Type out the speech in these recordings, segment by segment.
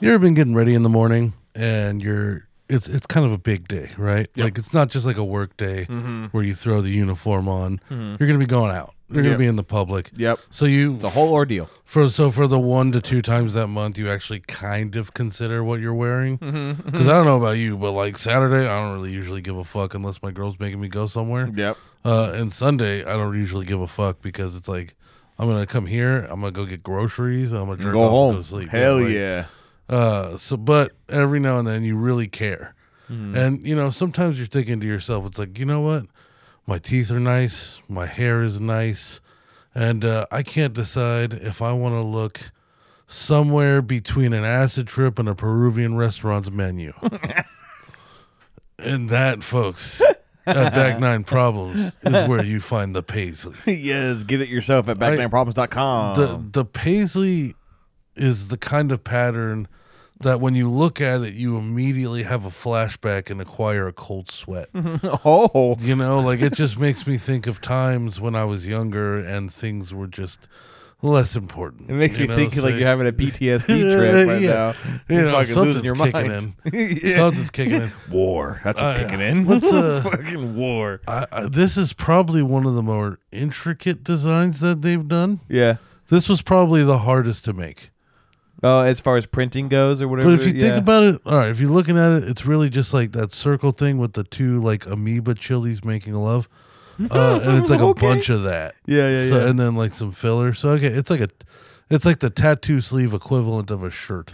You ever been getting ready in the morning, and it's kind of a big day, right? Yep. Like, it's not just like a work day where you throw the uniform on. You're going to be going out. You're going to be in the public. Yep. So the whole ordeal. For the 1 to 2 times that month, you actually kind of consider what you're wearing. Because I don't know about you, but like Saturday, I don't really usually give a fuck unless my girl's making me go somewhere. Yep. And Sunday, I don't usually give a fuck because it's like, I'm going to come here, I'm going to go get groceries, I'm going to jerk off home. And go to sleep. Hell right? Yeah. But every now and then you really care. And, you know, sometimes you're thinking to yourself, it's like, you know what? My teeth are nice. My hair is nice. And I can't decide if I want to look somewhere between an acid trip and a Peruvian restaurant's menu. And that, folks, at Back Nine Problems is where you find the paisley. Yes, get it yourself at BackNineProblems.com. The paisley is the kind of pattern that when you look at it, you immediately have a flashback and acquire a cold sweat. Oh, you know, like it just makes me think of times when I was younger and things were just less important. It makes me think like you're having a PTSD trip right now. You know, something's kicking in. Something's kicking in. War. That's what's kicking in. What's fucking war? This is probably one of the more intricate designs that they've done. Yeah. This was probably the hardest to make. Oh, as far as printing goes or whatever. But if you think about it, all right, if you're looking at it, it's really just like that circle thing with the two like amoeba chilies making love. And it's like a bunch of that. Yeah. And then like some filler. So, okay, it's like the tattoo sleeve equivalent of a shirt.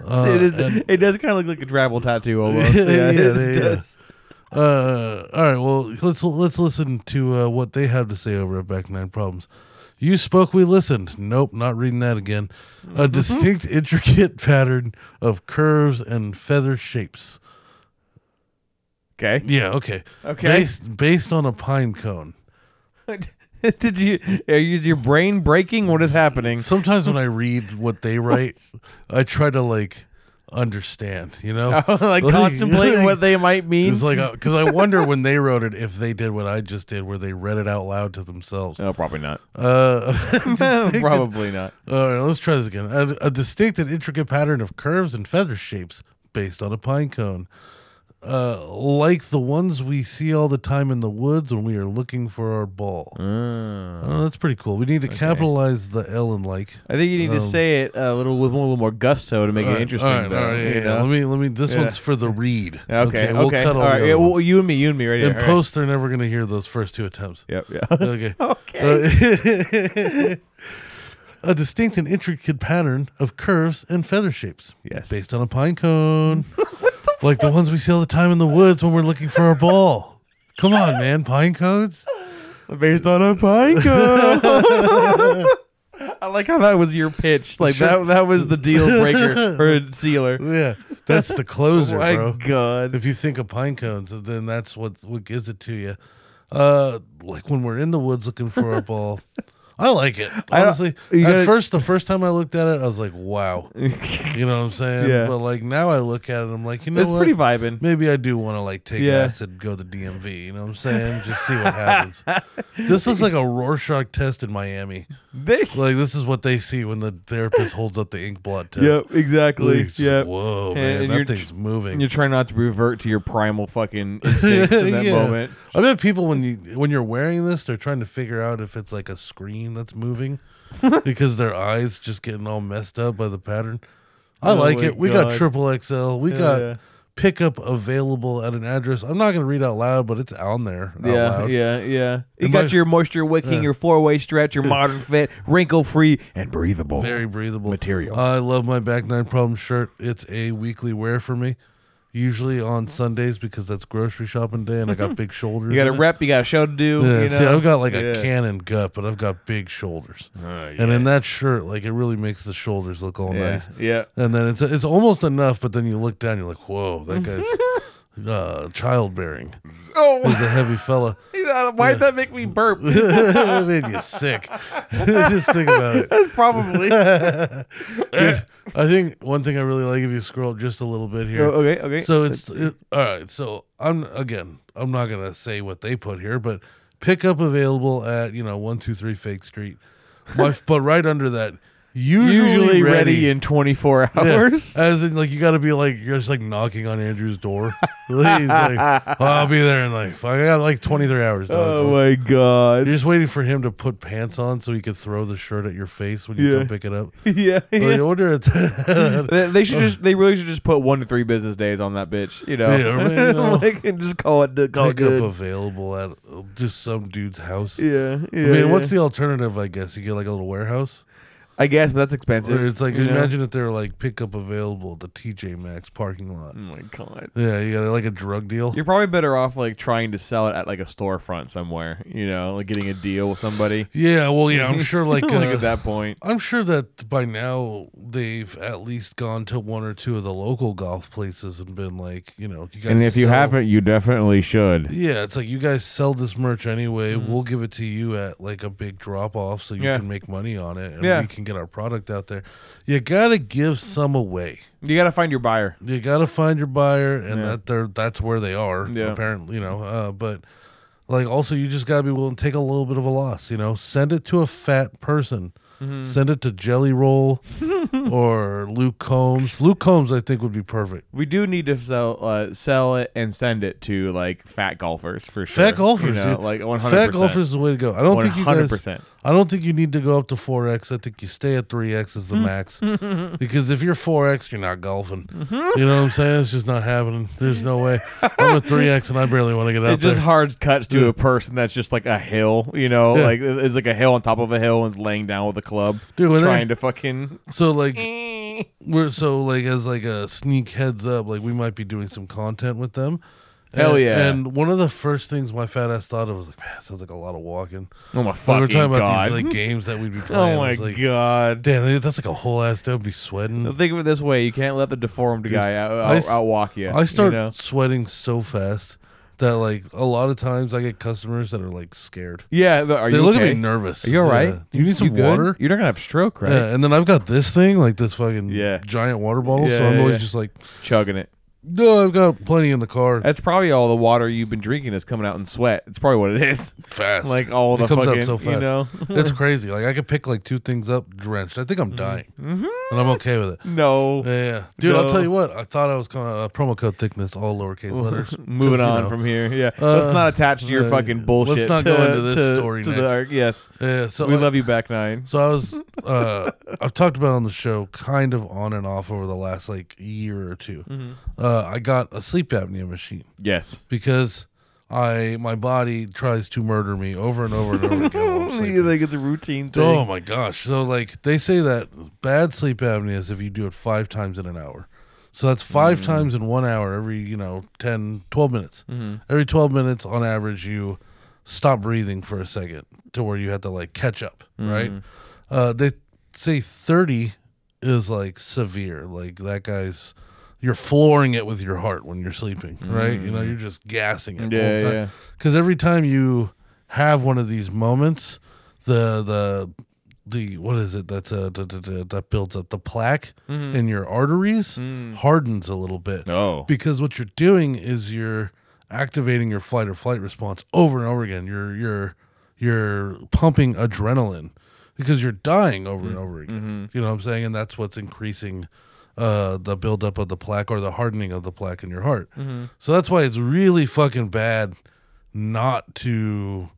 It does kind of look like a travel tattoo almost. Yeah, it does. All right, well, let's listen to what they have to say over at Back Nine Problems. You spoke, we listened. Nope, not reading that again. A distinct, intricate pattern of curves and feather shapes. Okay. Yeah, okay. Based on a pine cone. Did you use your brain breaking? What is happening? Sometimes when I read what they write, I try to like understand, you know? like contemplate what they might mean. It's like, because I wonder when they wrote it if they did what I just did, where they read it out loud to themselves. No, probably not. Probably not. All right, let's try this again. A distinct and intricate pattern of curves and feather shapes based on a pine cone, like the ones we see all the time in the woods when we are looking for our ball. Oh, that's pretty cool. We need to capitalize the L in like. I think you need to say it with a little more gusto to make it interesting. All right, Let me. This one's for the read. Okay. We'll cut all right. Well, you and me, right here. In post, they're never going to hear those first 2 attempts. Yep. Yeah. Okay. A distinct and intricate pattern of curves and feather shapes. Yes. Based on a pine cone. Like the ones we see all the time in the woods when we're looking for our ball. Come on, man. Pine cones? Based on a pine cone. I like how that was your pitch. Like, sure. that was the deal breaker or sealer. Yeah. That's the closer, bro. Oh, my God. If you think of pine cones, then that's what gives it to you. Like when we're in the woods looking for our ball. I like it. Honestly, the first time I looked at it, I was like, wow. You know what I'm saying? Yeah. But like now I look at it, I'm like, you know what? It's pretty vibing. Maybe I do want to like take acid, go to DMV. You know what I'm saying? Just see what happens. This looks like a Rorschach test in Miami. Like this is what they see when the therapist holds up the ink blot test. Yep, exactly. Yep. Whoa, man, that thing's moving. You're trying not to revert to your primal fucking instincts in that moment. I bet people when you're wearing this, they're trying to figure out if it's like a screen that's moving because their eyes just getting all messed up by the pattern. I like it. We got triple XL. We got pickup available at an address. I'm not going to read out loud, but it's on there. Yeah. You got your moisture wicking, your 4-way stretch, your modern fit, wrinkle free, and breathable. Very breathable material. I love my Back Nine Problem shirt. It's a weekly wear for me. usually on Sundays because that's grocery shopping day, and I got big shoulders. You got a rep, you got a show to do. Yeah, you know? See, I've got like a cannon gut, but I've got big shoulders. Yes. And in that shirt, like it really makes the shoulders look all nice. Yeah. And then it's almost enough, but then you look down, you're like, whoa, that guy's... childbearing. Oh, he's a heavy fella. Why does that make me burp? That made you sick. Just think about it. That's probably. Dude, I think one thing I really like, if you scroll just a little bit here. Oh, okay. So it's all right. So I'm not gonna say what they put here, but pickup available at 123 Fake Street. But right under that. Usually ready in 24 hours. Yeah, as in, like, you got to be like, you're just like knocking on Andrew's door. He's like, oh, I'll be there in like, I got like 23 hours. Dog. Oh my God. You're just waiting for him to put pants on so he could throw the shirt at your face when you come pick it up. Like, I wonder if they really should just put 1 to 3 business days on that bitch, you know? Yeah, right, like, and just call it good. Pick up available at just some dude's house. What's the alternative, I guess? You get like a little warehouse? I guess, but that's expensive. Or it's like, imagine if they were like, pick up available at the TJ Maxx parking lot. Oh my God. Yeah, you got like a drug deal. You're probably better off like trying to sell it at like a storefront somewhere, like getting a deal with somebody. Yeah, well, yeah, I'm sure like, at that point. I'm sure that by now they've at least gone to 1 or 2 of the local golf places and been like, you guys. And if you haven't, you definitely should. Yeah, it's like, you guys sell this merch anyway. Mm-hmm. We'll give it to you at like a big drop off so you can make money on it. And we can get our product out there. You gotta give some away. You gotta find your buyer. And that's where they are, apparently, but like, also, you just gotta be willing to take a little bit of a loss. Send it to a fat person. Mm-hmm. Send it to Jelly Roll or Luke Combs. Luke Combs, I think, would be perfect. We do need to sell it and send it to like fat golfers for sure. Fat golfers, dude. Like 100%. Fat golfers is the way to go. I don't think you guys. I don't think you need to go up to 4X. I think you stay at 3X is the max, because if you're 4X, you're not golfing. You know what I'm saying? It's just not happening. There's no way. I'm at 3X and I barely want to get out there. It just hard cuts to a person that's just like a hill. Like it's like a hill on top of a hill and is laying down with a club, dude, trying to fucking. So like, as like a sneak heads up, like we might be doing some content with them. Hell yeah! And one of the first things my fat ass thought of was like, man, sounds like a lot of walking. Oh my fucking god! We were talking about these like games that we'd be playing. Oh my god! Damn, that's like a whole ass day. I'd be sweating. Now think of it this way: you can't let the deformed guy outwalk you. I start sweating so fast that like a lot of times I get customers that are like scared. Yeah, they look at me nervous. Are you all right? You need some water? You're not gonna have a stroke, right? Yeah, and then I've got this thing, like this fucking giant water bottle, so I'm always just like chugging it. No, I've got plenty in the car. That's probably all the water you've been drinking is coming out in sweat. It's probably what it is. Fast. Like all the fucking, it comes out so fast. It's crazy. Like I could pick like 2 things up drenched. I think I'm dying. Mm-hmm. And I'm okay with it. No. Yeah. Dude, no. I'll tell you what. I thought I was calling promo code thickness, all lowercase letters. Moving on from here. Yeah. Let's not attach to your fucking bullshit. Let's not go into this story next. Yes. Yeah, so we love you, Back Nine. So I was, I've talked about on the show kind of on and off over the last like year or two. Mm-hmm. I got a sleep apnea machine. Yes. Because my body tries to murder me over and over and over again. You think it's a routine thing? Oh, my gosh. So, like, they say that bad sleep apnea is if you do it 5 times in an hour. So that's 5 times in 1 hour every, 10, 12 minutes. Mm-hmm. Every 12 minutes, on average, you stop breathing for a second to where you have to, like, catch up, right? They say 30 is, like, severe. Like, that guy's... You're flooring it with your heart when you're sleeping, right? You're just gassing it. Yeah. Because every time you have one of these moments, the what is it that's that builds up the plaque in your arteries hardens a little bit. Oh, because what you're doing is you're activating your fight or flight response over and over again. You're pumping adrenaline because you're dying over and over again. You know what I'm saying? And that's what's increasing. The buildup of the plaque or the hardening of the plaque in your heart. So that's why it's really fucking bad not to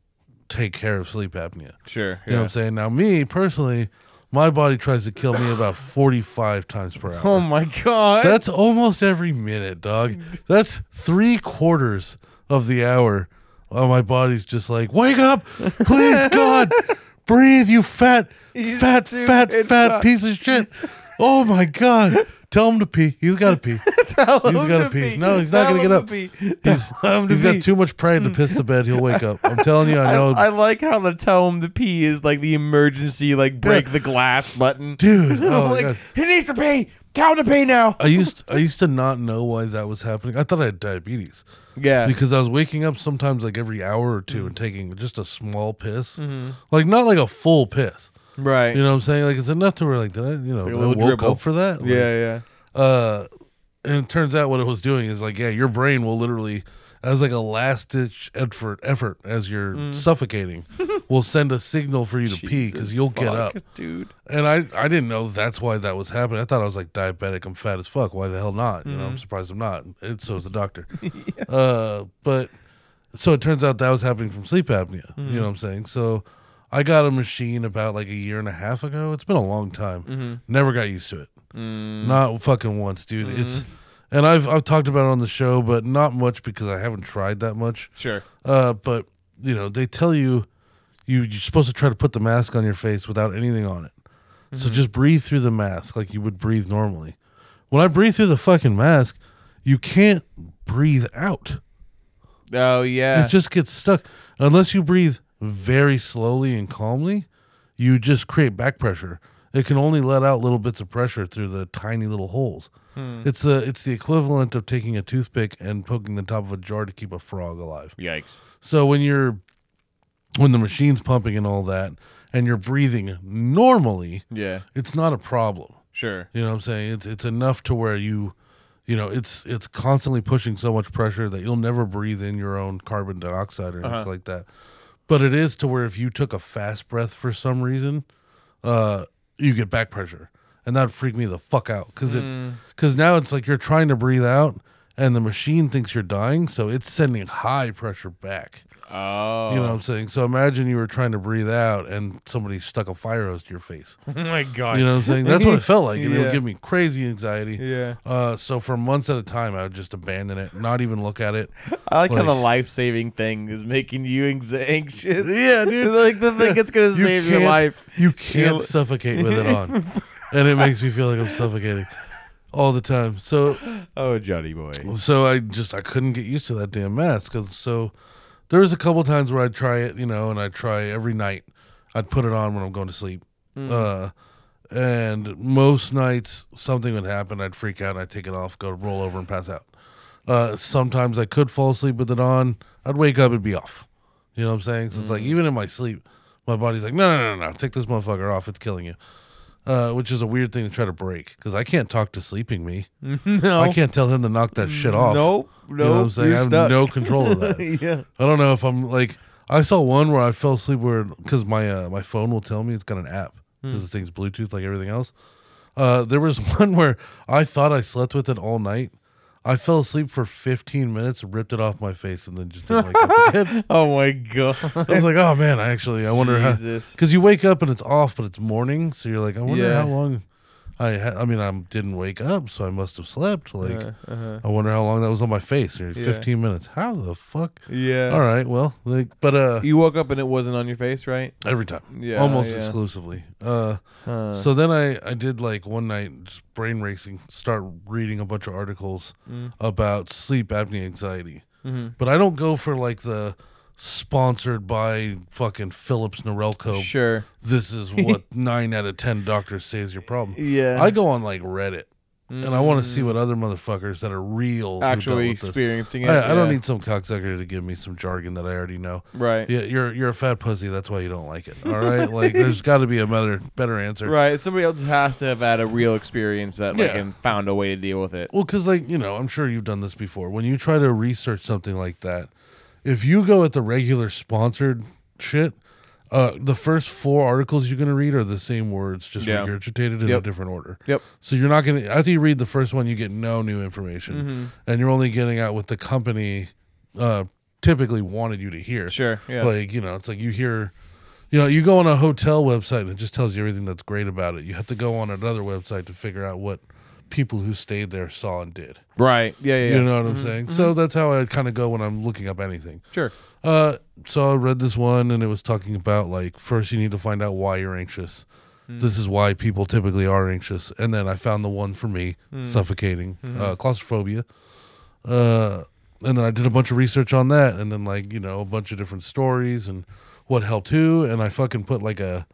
take care of sleep apnea. Sure. You know what I'm saying? Now, me personally, my body tries to kill me about 45 times per hour. Oh my God. That's almost every minute, dog. That's 3/4 of the hour. Oh, my body's just like, wake up, please, God, breathe, you fat piece of shit. Oh my God. Tell him to pee. He's got to pee. He's got to pee. No, he's not going to get up. He's got too much pride to piss the bed. He'll wake up. I'm telling you, I know. I like how the tell him to pee is like the emergency, like break the glass button. Dude. Oh my God. He needs to pee. Tell him to pee now. I used to not know why that was happening. I thought I had diabetes. Yeah. Because I was waking up sometimes like every hour or two and taking just a small piss. Mm-hmm. Like not like a full piss. Right. You know what I'm saying? Like it's enough to where like, did I, you know, like I woke dribble. Up for that? Like, yeah. And it turns out what it was doing is like, yeah, your brain will literally, as like a last ditch effort as you're suffocating, will send a signal for you to pee because you'll get up. Dude. And I didn't know that's why that was happening. I thought I was like diabetic. I'm fat as fuck. Why the hell not? You know, I'm surprised I'm not. So is the doctor. Yeah. But so it turns out that was happening from sleep apnea. You know what I'm saying? So I got a machine about like a year and a half ago. It's been a long time. Never got used to it. Not fucking once, dude. It's, and I've talked about it on the show, but not much because I haven't tried that much. Sure. But you know, they tell you, you're supposed to try to put the mask on your face without anything on it. So just breathe through the mask like you would breathe normally. When I breathe through the fucking mask, you can't breathe out. Oh yeah. It just gets stuck unless you breathe very slowly and calmly. You just create back pressure. It can only let out little bits of pressure through the tiny little holes. It's the equivalent of taking a toothpick and poking the top of a jar to keep a frog alive. Yikes. So when the machine's pumping and all that and you're breathing normally, it's not a problem. Sure. You know what I'm saying? It's enough to where you know, it's constantly pushing so much pressure that you'll never breathe in your own carbon dioxide or anything like that. But it is to where if you took a fast breath for some reason, you get back pressure. And that would freak me the fuck out because now it's like you're trying to breathe out and the machine thinks you're dying, so it's sending high pressure back. Oh. You know what I'm saying? So imagine you were trying to breathe out and somebody stuck a fire hose to your face. Oh my God. You know what I'm saying? That's what it felt like. And it would give me crazy anxiety. Yeah. So for months at a time, I would just abandon it, not even look at it. I like how the life-saving thing is making you anxious. Yeah, dude. Like the thing that's going to save your life. You can't suffocate with it on. And it makes me feel like I'm suffocating all the time. So, oh, Johnny boy. So I couldn't get used to that damn mask. So there was a couple times where I'd try it, you know, and I'd try every night. I'd put it on when I'm going to sleep. And most nights something would happen. I'd freak out. I'd take it off, go roll over and pass out. Sometimes I could fall asleep with it on. I'd wake up and be off. You know what I'm saying? So it's like even in my sleep, my body's like, no. Take this motherfucker off. It's killing you. Which is a weird thing to try to break because I can't talk to sleeping me. No. I can't tell him to knock that shit off. Nope. You know what I'm saying? I have no control of that. Yeah. I don't know if I'm like, I saw one where I fell asleep because my phone will tell me it's got an app because the thing's Bluetooth like everything else. There was one where I thought I slept with it all night. I fell asleep for 15 minutes, ripped it off my face, and then just didn't wake up again. Oh, my God. I was like, oh, man, I wonder how. Because you wake up and it's off, but it's morning. So you're like, I wonder how long. I didn't wake up, so I must have slept. Like, I wonder how long that was on my face. 15 minutes. How the fuck? Yeah. All right, well, like, but. You woke up and it wasn't on your face, right? Every time. Yeah. Almost exclusively. So then I did like one night, just brain racing, start reading a bunch of articles about sleep apnea anxiety. But I don't go for like the sponsored by fucking Philips Norelco. Sure. This is what 9 out of 10 doctors say is your problem. Yeah. I go on like Reddit and I want to see what other motherfuckers that are real actually experiencing it. I don't need some cocksucker to give me some jargon that I already know. Right. Yeah, you're a fat pussy. That's why you don't like it. All right. Like there's got to be a better answer. Right. Somebody else has to have had a real experience that like and found a way to deal with it. Well, because like you know, I'm sure you've done this before. When you try to research something like that, if you go at the regular sponsored shit, the first 4 articles you're going to read are the same words, just regurgitated in a different order. Yep. So you're not going to, after you read the first one, you get no new information. And you're only getting out what the company typically wanted you to hear. Sure. Yeah. Like, you know, it's like you hear, you know, you go on a hotel website and it just tells you everything that's great about it. You have to go on another website to figure out what people who stayed there saw and did. Right. Yeah. You know what I'm saying? So that's how I kind of go when I'm looking up anything. Sure. So I read this one and it was talking about like, first you need to find out why you're anxious. This is why people typically are anxious. And then I found the one for me, suffocating, claustrophobia. And then I did a bunch of research on that, and then, like, you know, a bunch of different stories and what helped who. And I fucking put like a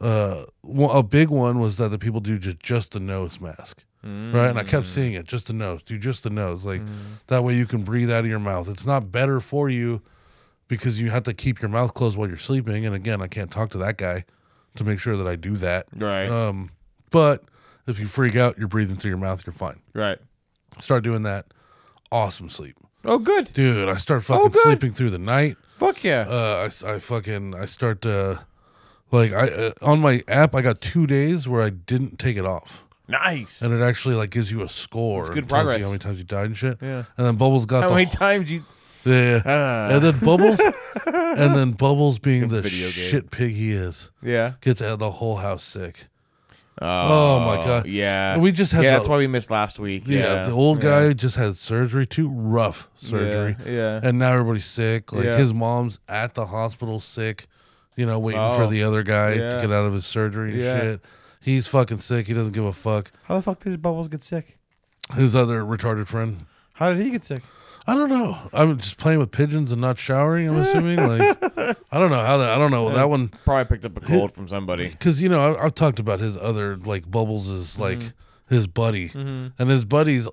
big one was that the people do just the nose mask, right? And I kept seeing it, just the nose, do just the nose. Like that way you can breathe out of your mouth. It's not better for you because you have to keep your mouth closed while you're sleeping. And again, I can't talk to that guy to make sure that I do that. Right. But if you freak out, you're breathing through your mouth, you're fine. Right. Start doing that. Awesome sleep. Oh, good. Dude, I start fucking sleeping through the night. Fuck yeah. I start to, like, on my app, I got 2 days where I didn't take it off. Nice. And it actually, like, gives you a score. It's good progress. Tells you how many times you died and shit. Yeah. And then Bubbles got Yeah. And then Bubbles being the shit pig he is. Yeah. Gets out of the whole house sick. Oh my god! Yeah, and we just had. Yeah, that's why we missed last week. Yeah, the old guy just had surgery, too rough surgery. Yeah, and now everybody's sick. Like his mom's at the hospital, sick. You know, waiting for the other guy to get out of his surgery and shit. He's fucking sick. He doesn't give a fuck. How the fuck did Bubbles get sick? His other retarded friend. How did he get sick? I don't know. I'm just playing with pigeons and not showering, I'm assuming. Like, I don't know how that. I don't know. That one probably picked up a cold from somebody. Because, you know, I've talked about his other, like, Bubbles is, like, his buddy. And his buddy's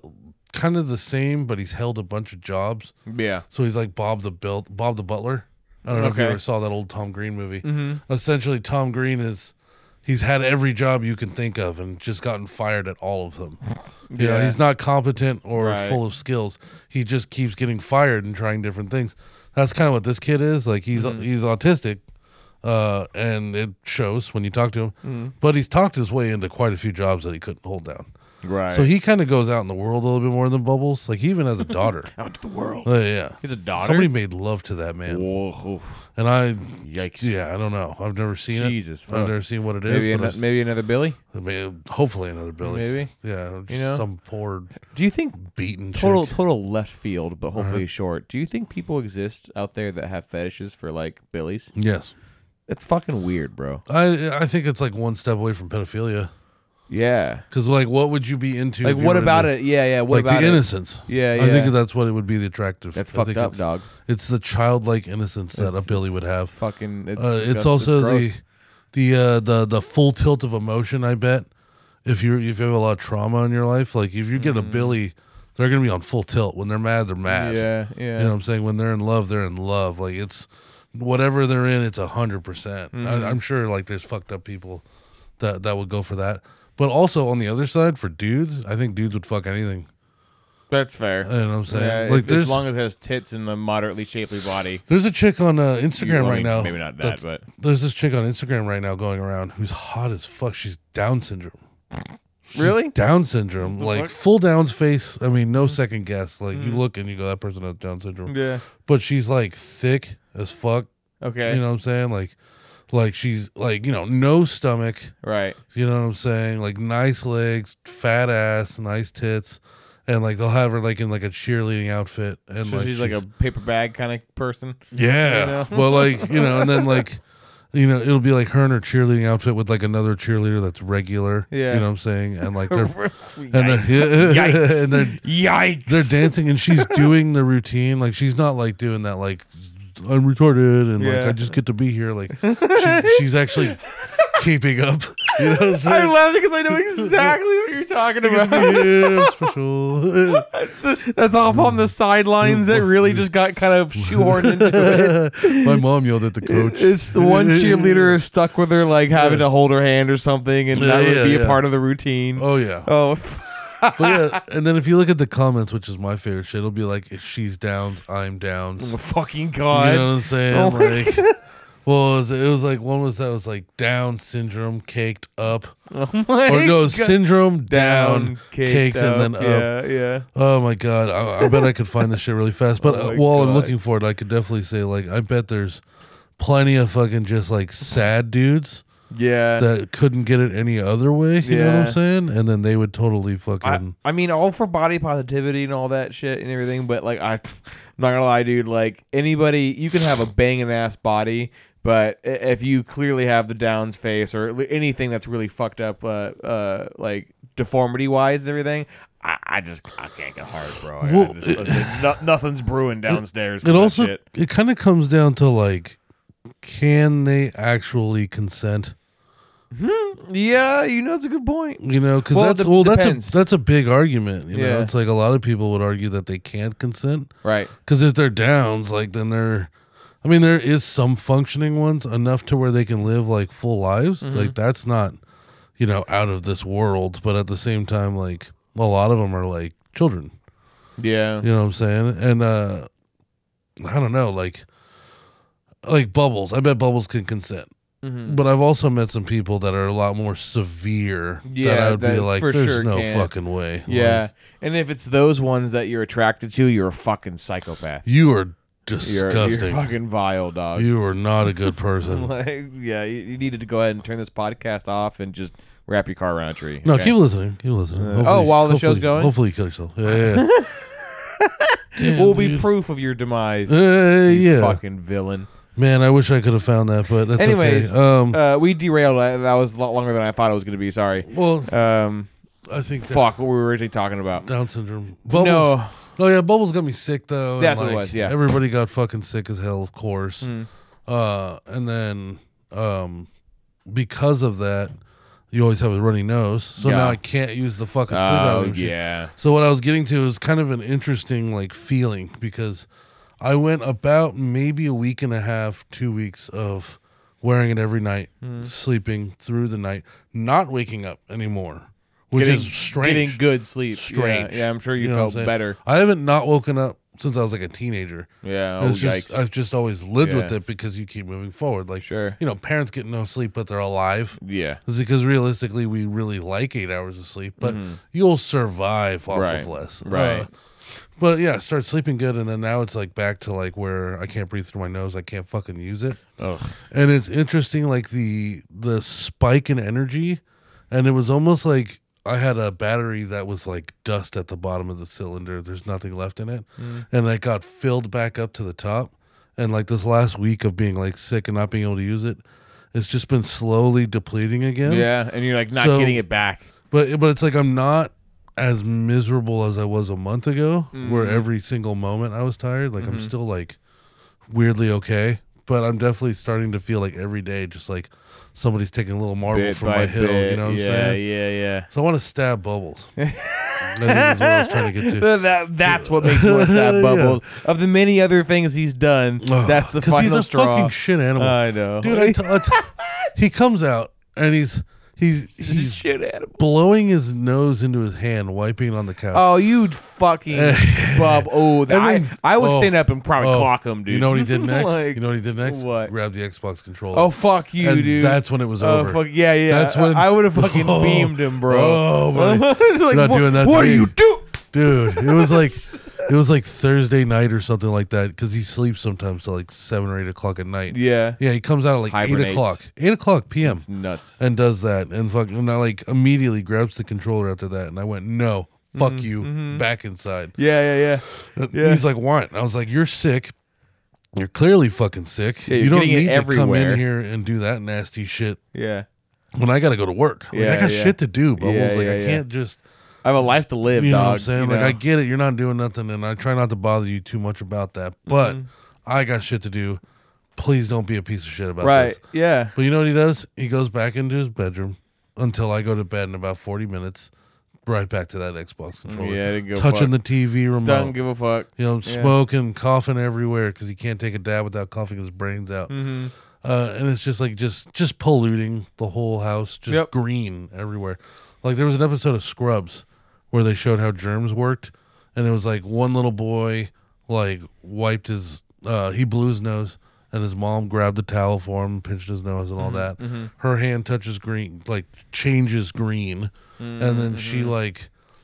kind of the same, but he's held a bunch of jobs. Yeah. So he's like Bob the Butler. I don't know if you ever saw that old Tom Green movie. Essentially, Tom Green is... He's had every job you can think of and just gotten fired at all of them. You know, he's not competent or full of skills. He just keeps getting fired and trying different things. That's kind of what this kid is. Like, he's autistic, and it shows when you talk to him. But he's talked his way into quite a few jobs that he couldn't hold down. Right. So he kind of goes out in the world a little bit more than Bubbles. Like, he even has a daughter. Out to the world. Yeah. He's a daughter? Somebody made love to that man. Whoa. And I... Yikes. Yeah, I don't know. I've never seen it. Jesus. I've never seen what it is. Maybe another Billy? Hopefully another Billy. Maybe. Yeah. You know? Some poor... Do you think... Beaten total left field, but hopefully short. Do you think people exist out there that have fetishes for, like, Billies? Yes. It's fucking weird, bro. I think it's, like, one step away from pedophilia. Yeah, because, like, what would you be into? Like, what about it? Yeah. What about the innocence? Yeah. I think that's what it would be. The attractive. That's fucked up, dog. It's the childlike innocence that a Billy would have. Fucking. It's also the full tilt of emotion. I bet if you have a lot of trauma in your life, like if you get a Billy, they're gonna be on full tilt. When they're mad, they're mad. Yeah. You know what I'm saying? When they're in love, they're in love. Like, it's whatever they're in, it's 100%. I'm sure, like, there's fucked up people that would go for that. But also, on the other side, for dudes, I think dudes would fuck anything. That's fair. You know what I'm saying? Yeah, like, as long as it has tits and a moderately shapely body. There's a chick on Instagram right now. Maybe not that, but... There's this chick on Instagram right now going around who's hot as fuck. She's Down syndrome. Really? Down syndrome. Like, full Down's face. I mean, no second guess. Like, you look and you go, that person has Down syndrome. Yeah. But she's, like, thick as fuck. Okay. You know what I'm saying? Like, she's, like, you know, no stomach. Right. You know what I'm saying? Like, nice legs, fat ass, nice tits. And, like, they'll have her, like, in, like, a cheerleading outfit. And so she's, like, a paper bag kind of person? Yeah. You know? Well, like, you know, and then, like, you know, it'll be, like, her in her cheerleading outfit with, like, another cheerleader that's regular. Yeah. You know what I'm saying? And, like, they're... Yikes. They're dancing, and she's doing the routine. Like, she's not, like, doing that, like... I'm retarded and like I just get to be here. Like she's actually keeping up. You know what I'm saying? I love it because I know exactly what you're talking about. Yeah, special. That's off on the sidelines. That really just got kind of shoehorned into it. My mom yelled at the coach. It's the one cheerleader is stuck with her, like having to hold her hand or something, and that would be a part of the routine. Oh yeah. Oh. But yeah, and then if you look at the comments, which is my favorite shit, it'll be like, if she's Downs, I'm Downs. Oh, fucking God. You know what I'm saying? Oh, like, well, it was like, one was that was like Down syndrome, caked up. Oh my God. Or no, syndrome, down caked up, and then up. Yeah. Oh my God. I bet I could find this shit really fast. But while I'm looking for it, I could definitely say, like, I bet there's plenty of fucking just like sad dudes. Yeah, that couldn't get it any other way. You know what I'm saying? And then they would totally fucking. I mean, all for body positivity and all that shit and everything. But like, I'm not gonna lie, dude. Like anybody, you can have a banging ass body, But if you clearly have the Down's face or anything that's really fucked up, like deformity-wise and everything, I can't get hard, bro. Well, nothing's brewing downstairs. It kind of comes down to like, can they actually consent? Mm-hmm. Yeah, that's a good point. Because that's a big argument. You know, it's like a lot of people would argue that they can't consent, right? Because if they're Downs, like then they're. I mean, there is some functioning ones enough to where they can live like full lives. Mm-hmm. Like that's not, out of this world. But at the same time, like a lot of them are like children. Yeah, you know what I'm saying. And I don't know, like Bubbles. I bet Bubbles can consent. Mm-hmm. But I've also met some people that are a lot more severe that I would be like, there's no fucking way. Yeah, like, and if it's those ones that you're attracted to, you're a fucking psychopath. You are disgusting. You're fucking vile, dog. You are not a good person. You needed to go ahead and turn this podcast off and just wrap your car around a tree. No, okay? Keep listening. While the show's going? Hopefully you kill yourself. Yeah. Damn, we'll be proof of your demise, you fucking villain. Man, I wish I could have found that, but that's anyways, okay. We derailed. That was a lot longer than I thought it was going to be. Sorry. Well, I think what we were originally talking about. Down syndrome. Bubbles. No, yeah, Bubbles got me sick, though. That's what it was, yeah. Everybody got fucking sick as hell, of course. Mm. And then because of that, you always have a runny nose. So now I can't use the fucking sleep-out machine. Yeah. So what I was getting to is kind of an interesting feeling because I went about maybe a week and a half, 2 weeks of wearing it every night, sleeping through the night, not waking up anymore, which is strange. Getting good sleep. Strange. Yeah, I'm sure you felt better. I haven't not woken up since I was like a teenager. Yeah, I've just always lived with it because you keep moving forward. Like, sure. Parents get no sleep, but they're alive. Yeah. It's because realistically, we really like 8 hours of sleep, but you'll survive off of less. Right. But yeah, start sleeping good, and then now it's back to where I can't breathe through my nose. I can't fucking use it. Ugh. And it's interesting, the spike in energy, and it was almost like I had a battery that was like dust at the bottom of the cylinder. There's nothing left in it, and it got filled back up to the top. And this last week of being sick and not being able to use it, it's just been slowly depleting again. Yeah, and you're not getting it back. But it's I'm not as miserable as I was a month ago, where every single moment I was tired. I'm still weirdly okay, but I'm definitely starting to feel every day just somebody's taking a little marble from my hill. You know what I'm saying? Yeah. So I want to stab Bubbles. That's what I was trying to get to. That's what makes me want to stab Bubbles. Yeah. Of the many other things he's done, that's the final straw. Because he's a fucking shit animal. I know, dude. He comes out and he's blowing his nose into his hand, wiping it on the couch. Oh, you fucking bub. Oh, I would stand up and probably clock him, dude. You know what he did next? What? Grabbed the Xbox controller. Oh, fuck you, dude. That's when it was over. Fuck, yeah. That's when I would have fucking beamed him, bro. Oh, buddy. You're not doing that. What do you do? Dude, it was like Thursday night or something like that, because he sleeps sometimes till 7 or 8 o'clock at night. Yeah. Yeah, he comes out at 8 o'clock p.m. It's nuts. And does that. And I immediately grabs the controller after that. And I went, no, fuck you, back inside. Yeah. He's like, what? And I was like, you're sick. You're clearly fucking sick. Yeah, you don't need to come in here and do that nasty shit. Yeah. When I got to go to work. I got shit to do, Bubbles. I can't just... I have a life to live, dog. You know what I'm saying? I get it. You're not doing nothing, and I try not to bother you too much about that. But I got shit to do. Please don't be a piece of shit about this. Right, yeah. But you know what he does? He goes back into his bedroom until I go to bed in about 40 minutes. Right back to that Xbox controller. Yeah, didn't give touching a fuck. The TV remote. Don't give a fuck. Smoking, coughing everywhere because he can't take a dab without coughing his brains out. Mm-hmm. And it's just just polluting the whole house. Just green everywhere. There was an episode of Scrubs where they showed how germs worked, and it was one little boy wiped his he blew his nose, and his mom grabbed the towel for him, pinched his nose and all that. Her hand touches green, changes green, and then she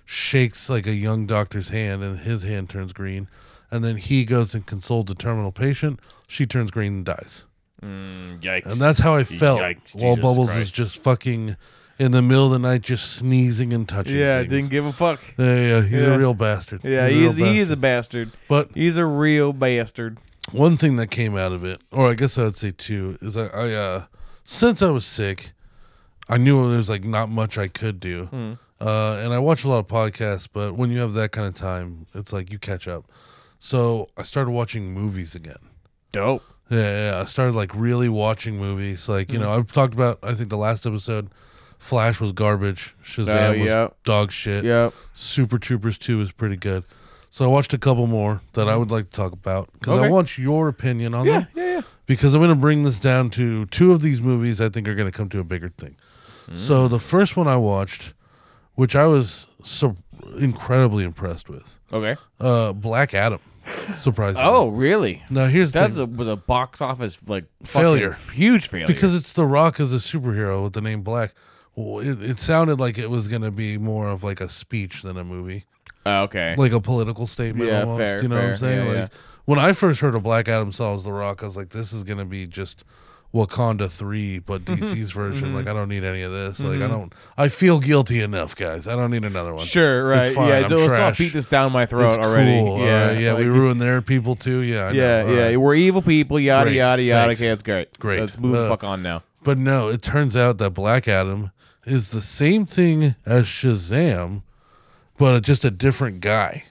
shakes a young doctor's hand, and his hand turns green, and then he goes and consoles a terminal patient. She turns green and dies. Yikes. And that's how I felt while Bubbles is just fucking in the middle of the night, just sneezing and touching things. Didn't give a fuck. He's a real bastard. Yeah, he is a bastard. But he's a real bastard. One thing that came out of it, or I guess I would say two, is I since I was sick, I knew there was like not much I could do. And I watch a lot of podcasts, but when you have that kind of time, it's like you catch up. So I started watching movies again. Dope. Yeah, I started like really watching movies. Like, you know, I've talked about, I think the last episode, Flash was garbage. Shazam was dog shit. Super Troopers 2 was pretty good. So I watched a couple more that I would like to talk about because I want your opinion on them. Yeah. Because I'm going to bring this down to two of these movies I think are going to come to a bigger thing. So the first one I watched, which I was incredibly impressed with. Black Adam. Surprisingly. Oh, really? Now, here's the thing. That was a box office like failure. Huge failure. Because it's The Rock as a superhero with the name Black. Well, it sounded like it was going to be more of like a speech than a movie. Okay. Like a political statement almost. Fair, you know what I'm saying? Yeah, like, when I first heard of Black Adam saw as The Rock, I was like, this is going to be just Wakanda 3, but DC's version. Like, I don't need any of this. Like, I feel guilty enough, guys. I don't need another one. Sure, right. It's fine. Yeah, I'm trash. Beat this down my throat already. Cool. Yeah, yeah. Like, we ruined their people too. Yeah, I know. We're evil people. Yada, yada, yada. Okay, that's great. Let's move the fuck on now. But no, it turns out that Black Adam is the same thing as Shazam, but just a different guy.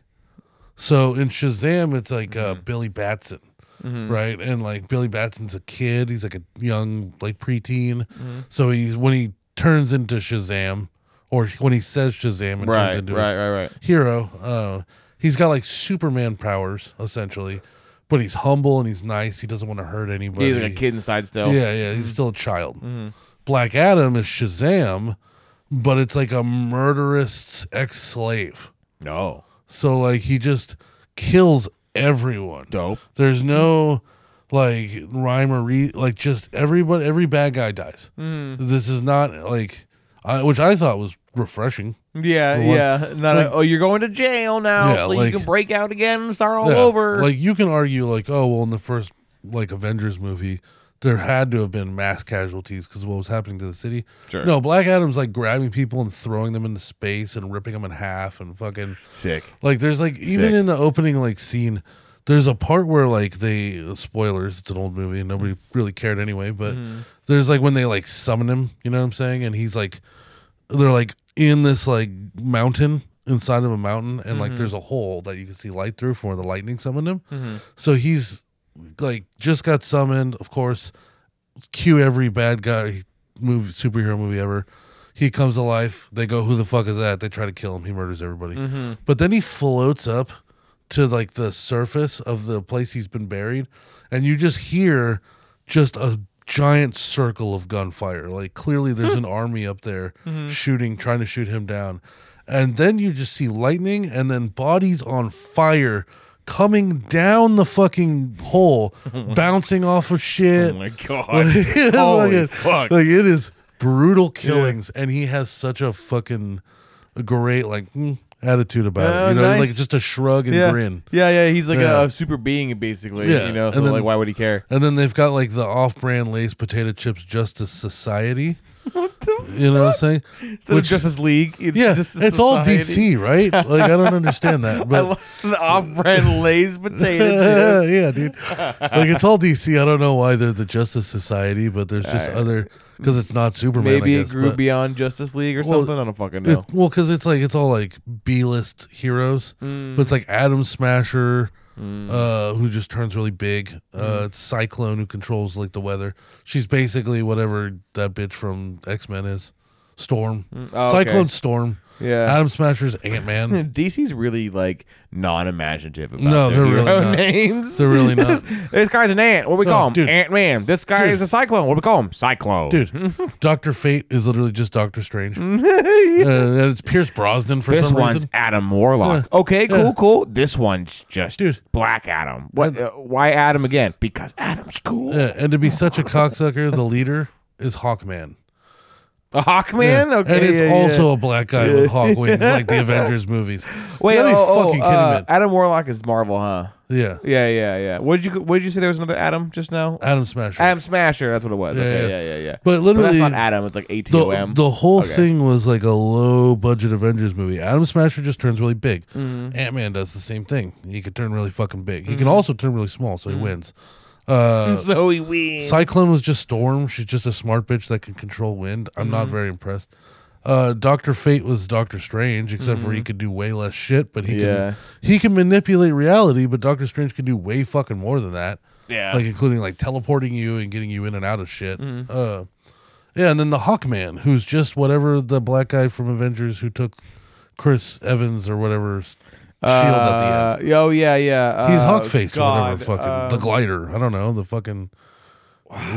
So in Shazam, it's like Billy Batson, right? And like Billy Batson's a kid; he's like a young, like preteen. So he's when he turns into Shazam, or when he says Shazam and turns into his hero, he's got like Superman powers essentially, but he's humble and he's nice. He doesn't want to hurt anybody. He's like a kid inside still. Yeah. He's still a child. Black Adam is Shazam, but it's like a murderous ex-slave. No. So, like, he just kills everyone. Dope. There's no, like, rhyme or reason. Like, just everybody, every bad guy dies. This is not, like, which I thought was refreshing. Yeah. Not like, you're going to jail now, so like, you can break out again and start all over. Like, you can argue, like, oh, well, in the first, like, Avengers movie, there had to have been mass casualties because of what was happening to the city. Sure. No, Black Adam's like grabbing people and throwing them into space and ripping them in half and fucking sick. Like there's like even in the opening like scene, there's a part where like they spoilers. It's an old movie and nobody really cared anyway. But there's like when they like summon him, you know what I'm saying? And he's like, they're like in this like mountain. Inside of a mountain, and like there's a hole that you can see light through from where the lightning summoned him. So he's like just got summoned, of course. Cue every bad guy movie, superhero movie ever. He comes to life. They go, who the fuck is that? They try to kill him. He murders everybody. But then he floats up to like the surface of the place he's been buried, and you just hear just a giant circle of gunfire. Like clearly there's an army up there shooting, trying to shoot him down. And then you just see lightning and then bodies on fire coming down the fucking hole, bouncing off of shit. Oh my god! Like, holy fuck! Like it is brutal killings, and he has such a fucking great like attitude about it. You know, like just a shrug and grin. Yeah. He's like a super being basically. You know, so then, like, why would he care? And then they've got like the off-brand Lay's potato chips Justice Society. What the fuck? You know what I'm saying? Instead of Justice League, it's Justice Society. It's all DC, right? Like, I don't understand that. But I love the off-brand Lay's potato chips. Yeah, dude. Like, it's all DC. I don't know why they're the Justice Society, but there's just other... Because it's not Superman, maybe I guess, it grew beyond Justice League or something. I don't fucking know. Because it's like it's all like B-list heroes. But it's like Atom Smasher... who just turns really big. It's Cyclone, who controls like the weather. She's basically whatever that bitch from X-Men is. Storm. Cyclone, Storm. Yeah. Atom Smasher's Ant-Man. DC's really like non-imaginative about their really not. Names. They're really not. This guy's an ant. What do we call him? Dude. Ant-Man. This guy is a cyclone. What do we call him? Cyclone. Dude, Dr. Fate is literally just Doctor Strange. It's Pierce Brosnan for some reason. This one's Adam Warlock. Okay, cool. This one's just Black Adam. What? Why Adam again? Because Adam's cool. And to be such a cocksucker, the leader is Hawkman. A Hawkman? Yeah. Okay, and it's also a black guy with hawk wings, like the Avengers movies. Wait, you gotta be fucking kidding me. Adam Warlock is Marvel, huh? Yeah. Yeah. What did you say there was another Adam just now? Atom Smasher. Atom Smasher, that's what it was. Yeah. But literally... So that's not Adam, it's like ATOM. The whole thing was like a low-budget Avengers movie. Atom Smasher just turns really big. Mm-hmm. Ant-Man does the same thing. He can turn really fucking big. He can also turn really small, so he wins. So he wins. Cyclone was just Storm. She's just a smart bitch that can control wind. I'm not very impressed. Dr. Fate was Dr. Strange, except for he could do way less shit, but he can manipulate reality, but Dr. Strange can do way fucking more than that. Yeah. Like including like teleporting you and getting you in and out of shit. Mm-hmm. And then the Hawkman, who's just whatever the black guy from Avengers who took Chris Evans or whatever's shield at the end. Oh, yeah. He's Hawkface or whatever, fucking. The glider. I don't know. The fucking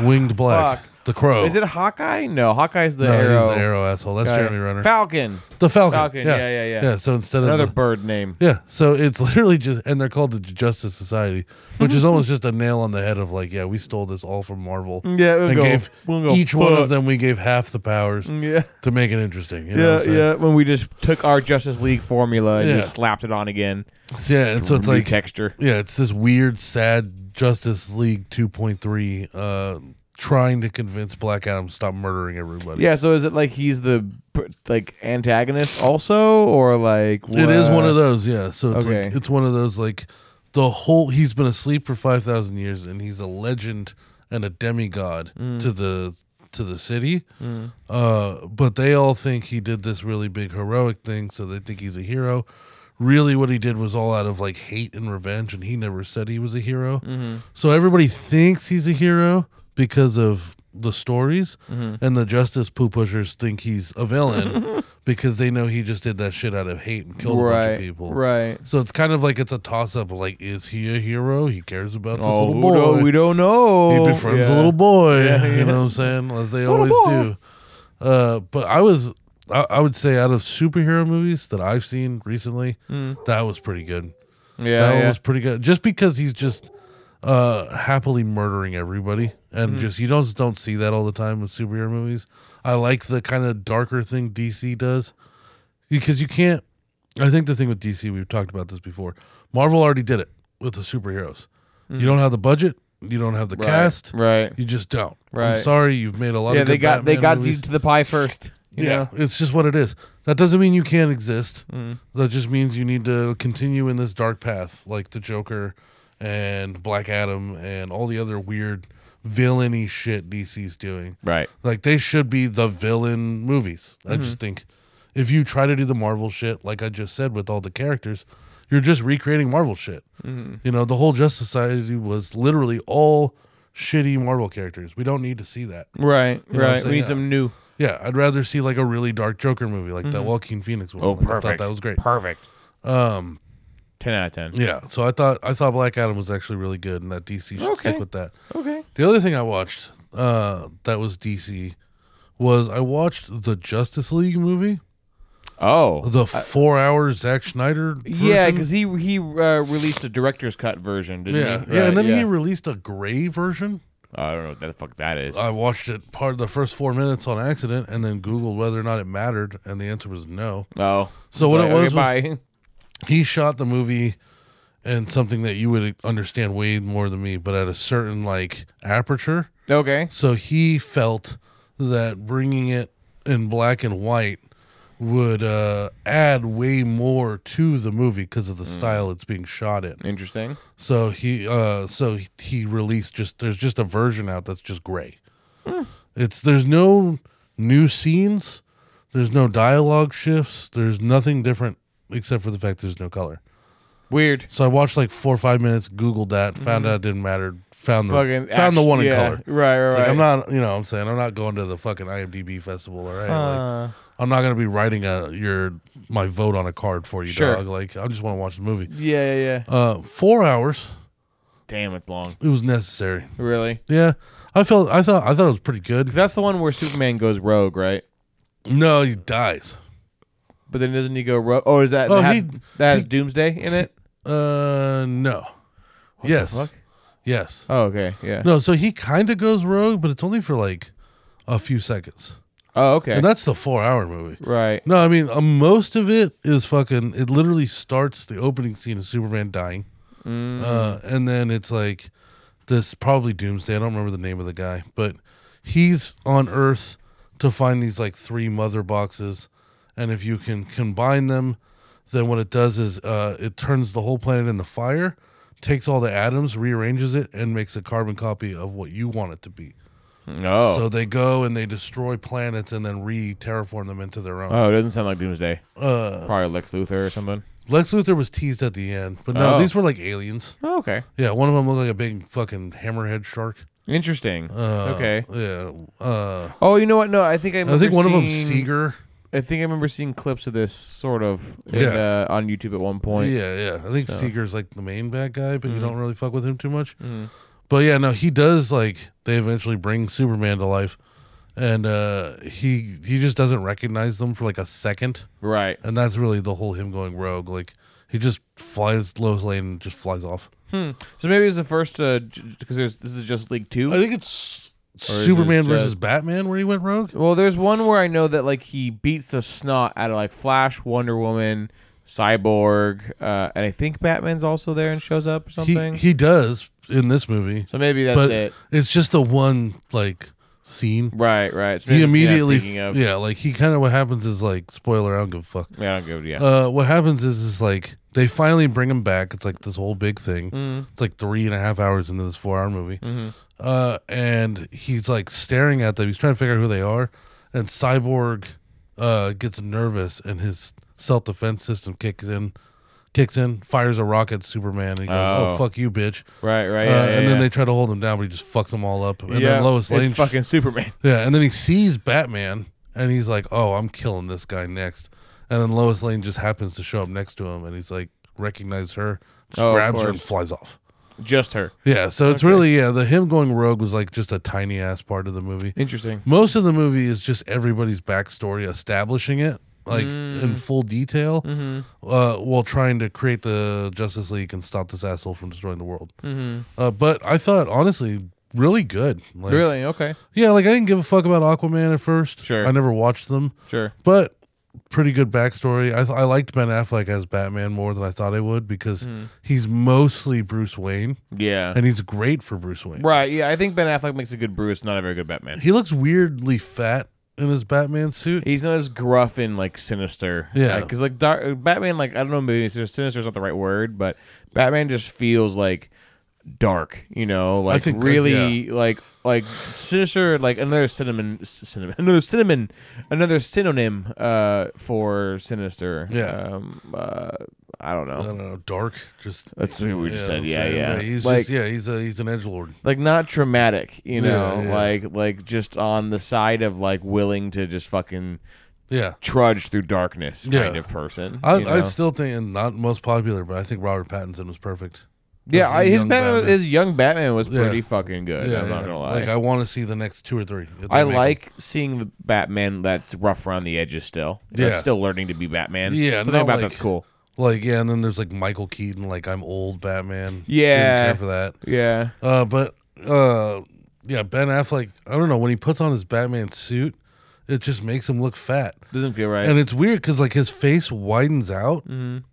winged black. Fuck. The Crow. Is it Hawkeye? No, Hawkeye's the arrow. No, he's the arrow asshole. That's Jeremy Renner. Falcon. The Falcon. Yeah. Yeah, so instead of... Another bird name. Yeah, so it's literally just... And they're called the Justice Society, which is almost just a nail on the head of like, yeah, we stole this all from Marvel. Yeah, Each one of them, we gave half the powers to make it interesting. You know when we just took our Justice League formula and just slapped it on again. So it's like... Texture. Yeah, it's this weird, sad Justice League 2.3... trying to convince Black Adam to stop murdering everybody. Yeah, so is it like he's the antagonist also, or like what? It is one of those? Yeah, so it's like it's one of those like the whole he's been asleep for 5,000 years and he's a legend and a demigod to the city, but they all think he did this really big heroic thing, so they think he's a hero. Really what he did was all out of like hate and revenge, and he never said he was a hero. So everybody thinks he's a hero because of the stories, and the justice poo pushers think he's a villain because they know he just did that shit out of hate and killed a bunch of people. Right. So it's kind of like it's a toss-up. Like, is he a hero? He cares about this little boy. We don't know. He befriends a little boy. Yeah. You know what I'm saying? As they always do. But I would say out of superhero movies that I've seen recently, that was pretty good. That was pretty good. Just because he's just... happily murdering everybody, and just you don't see that all the time with superhero movies. I like the kind of darker thing DC does, because you can't. I think the thing with DC, we've talked about this before. Marvel already did it with the superheroes. You don't have the budget, you don't have the cast, right? You just don't. Right. I'm sorry, you've made a lot of good Batman movies. They got you to the pie first. You know? It's just what it is. That doesn't mean you can't exist. That just means you need to continue in this dark path, like the Joker and Black Adam and all the other weird villainy shit DC's doing. Right. Like, they should be the villain movies. I just think if you try to do the Marvel shit, like I just said, with all the characters, you're just recreating Marvel shit. You know, the whole Justice Society was literally all shitty Marvel characters. We don't need to see that. Right, you know right. We need some new. Yeah, I'd rather see, like, a really dark Joker movie, like that Joaquin Phoenix one. Oh, like, perfect. I thought that was great. Perfect. 10 out of 10. Yeah, so I thought Black Adam was actually really good, and that DC should stick with that. Okay. The other thing I watched that was DC was I watched the Justice League movie. Oh. The 4-hour Zack Snyder version. Yeah, because he released a director's cut version, didn't he? Right, and then he released a gray version. I don't know what the fuck that is. I watched it part of the first 4 minutes on accident, and then Googled whether or not it mattered, and the answer was no. Oh. So what it was he shot the movie and something that you would understand way more than me, but at a certain like aperture. Okay. So he felt that bringing it in black and white would add way more to the movie because of the style it's being shot in. Interesting. So he released there's just a version out that's just gray. There's no new scenes. There's no dialogue shifts. There's nothing different, except for the fact there's no color. Weird. So I watched like 4 or 5 minutes, Googled that, found out it didn't matter, found the one in color. Right. Like, I'm not, you know what I'm saying? I'm not going to the fucking IMDb festival, all right? Like, I'm not going to be writing my vote on a card for you, dog. Like, I just want to watch the movie. Yeah. 4 hours. Damn, it's long. It was necessary. Really? Yeah. I thought it was pretty good. Because that's the one where Superman goes rogue, right? No, he dies. But then doesn't he go rogue? Oh, is that that has Doomsday in it? No. What the fuck? Yes. Oh, okay. Yeah. No, so he kind of goes rogue, but it's only for like a few seconds. Oh, okay. And that's the 4-hour movie. Right. No, I mean, most of it is fucking, it literally starts the opening scene of Superman dying. Mm-hmm. And then it's like this probably Doomsday. I don't remember the name of the guy, but he's on Earth to find these like three mother boxes. And if you can combine them, then what it does is it turns the whole planet into fire, takes all the atoms, rearranges it, and makes a carbon copy of what you want it to be. No. So they go and they destroy planets and then re-terraform them into their own. Oh, it doesn't sound like Doomsday. Probably Lex Luthor or something. Lex Luthor was teased at the end, but no, these were like aliens. Oh, okay. Yeah, one of them looked like a big fucking hammerhead shark. Interesting. Okay. Yeah. Oh, you know what? No, I think one of them, Seeger. I think I remember seeing clips of this sort of on YouTube at one point. Yeah. I think Seeger's like the main bad guy, but you don't really fuck with him too much. Mm-hmm. But yeah, no, he does, like, they eventually bring Superman to life, and he just doesn't recognize them for like a second. Right. And that's really the whole him going rogue. Like, he just flies, Lois Lane and just flies off. So maybe it's the first, because this is just League 2? I think it's Superman versus Batman where he went rogue. Well, there's one where I know that, like, he beats the snot out of, like, Flash, Wonder Woman, Cyborg, and I think Batman's also there and shows up or something. He does in this movie. So maybe that's it. It's just the one, like, scene. Right. So he immediately, like, he kind of, what happens is, like, spoiler, I don't give a fuck. Yeah, I don't give a what happens is, like, they finally bring him back. It's like this whole big thing. Mm-hmm. It's like 3.5 hours into this 4-hour movie. Mm-hmm. And he's, like, staring at them. He's trying to figure out who they are. And Cyborg gets nervous, and his self-defense system kicks in, fires a rocket at Superman, and he goes, oh fuck you, bitch. Right. Then they try to hold him down, but he just fucks them all up. And then Lois Lane... It's fucking Superman. Yeah, and then he sees Batman, and he's like, oh, I'm killing this guy next. And then Lois Lane just happens to show up next to him, and he's like, recognizes her, grabs her, and flies off. Just her. Yeah, so it's really, the him going rogue was like just a tiny-ass part of the movie. Interesting. Most of the movie is just everybody's backstory, establishing it, like in full detail, while trying to create the Justice League and stop this asshole from destroying the world. Mm-hmm. But I thought, honestly, really good. Like, really? Okay. Yeah, like, I didn't give a fuck about Aquaman at first. Sure. I never watched them. Sure. But pretty good backstory. I liked Ben Affleck as Batman more than I thought I would, because he's mostly Bruce Wayne. Yeah. And he's great for Bruce Wayne. Right, yeah. I think Ben Affleck makes a good Bruce, not a very good Batman. He looks weirdly fat in his Batman suit. He's not as gruff and, like, sinister. Yeah. Because, like, Batman, like, I don't know, maybe sinister is not the right word, but Batman just feels, like, dark, you know? Like, I think really, like sinister, like, another synonym for sinister. Yeah. I don't know. Dark. Just that's what we just said. Yeah. He's like, he's an edgelord. Like, not traumatic, you know. Yeah. Like just on the side of, like, willing to just fucking trudge through darkness kind of person. I still think, and not most popular, but I think Robert Pattinson was perfect. Yeah, his young Batman was pretty fucking good. Yeah, I'm not gonna lie. Like, I want to see the next 2 or 3. I like seeing the Batman that's rough around the edges still. Yeah, that's still learning to be Batman. Yeah, something about that's cool. Like, and then there's, like, Michael Keaton, like, I'm old Batman. Yeah. Didn't care for that. Yeah. But Ben Affleck, I don't know, when he puts on his Batman suit, it just makes him look fat. Doesn't feel right. And it's weird because, like, his face widens out,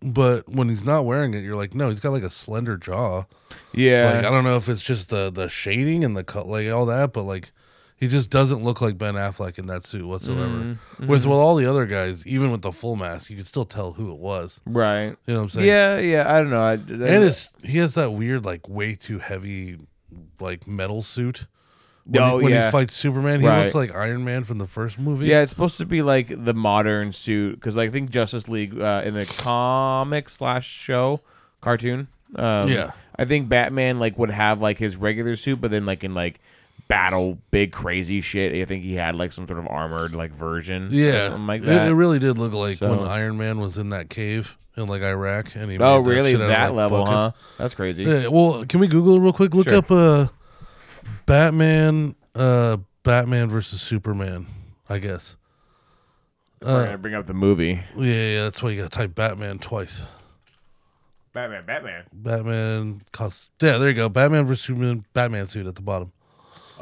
but when he's not wearing it, you're like, no, he's got, like, a slender jaw. Yeah. Like, I don't know if it's just the shading and the cut, like, all that, but, like, he just doesn't look like Ben Affleck in that suit whatsoever. Mm-hmm. With all the other guys, even with the full mask, you could still tell who it was. Right. You know what I'm saying? Yeah. I don't know. He has that weird, like, way too heavy, like, metal suit. When he fights Superman, he looks like Iron Man from the first movie. Yeah, it's supposed to be, like, the modern suit, because, like, I think Justice League in the comic /show cartoon. I think Batman, like, would have, like, his regular suit, but then, like, in, like, battle big crazy shit, I think he had, like, some sort of armored, like, version or something like that. It really did look like when Iron Man was in that cave in, like, Iraq, and he really shit that out of, like, level buckets. That's crazy. Well, can we Google it real quick? Look up Batman versus Superman, I guess. We're gonna bring up the movie. Yeah, that's why you gotta type Batman twice. Batman there you go. Batman versus Superman, Batman suit at the bottom.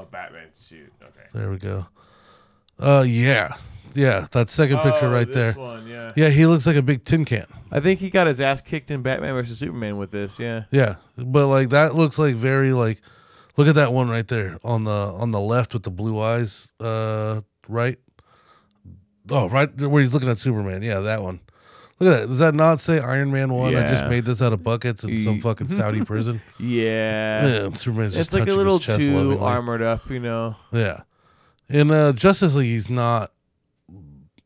Oh, Batman suit. Okay. There we go. Yeah, that second picture right there. One, yeah. Yeah, he looks like a big tin can. I think he got his ass kicked in Batman versus Superman with this, yeah. Yeah, but like that looks like very like, look at that one right there on the left with the blue eyes, right? Oh, right where he's looking at Superman. Yeah, that one. Look at that. Does that not say Iron Man 1? Yeah. I just made this out of buckets in some fucking Saudi prison. Yeah. Superman's just touching his chest. It's like a little too lovingly armored up, you know. Yeah. In Justice League, he's not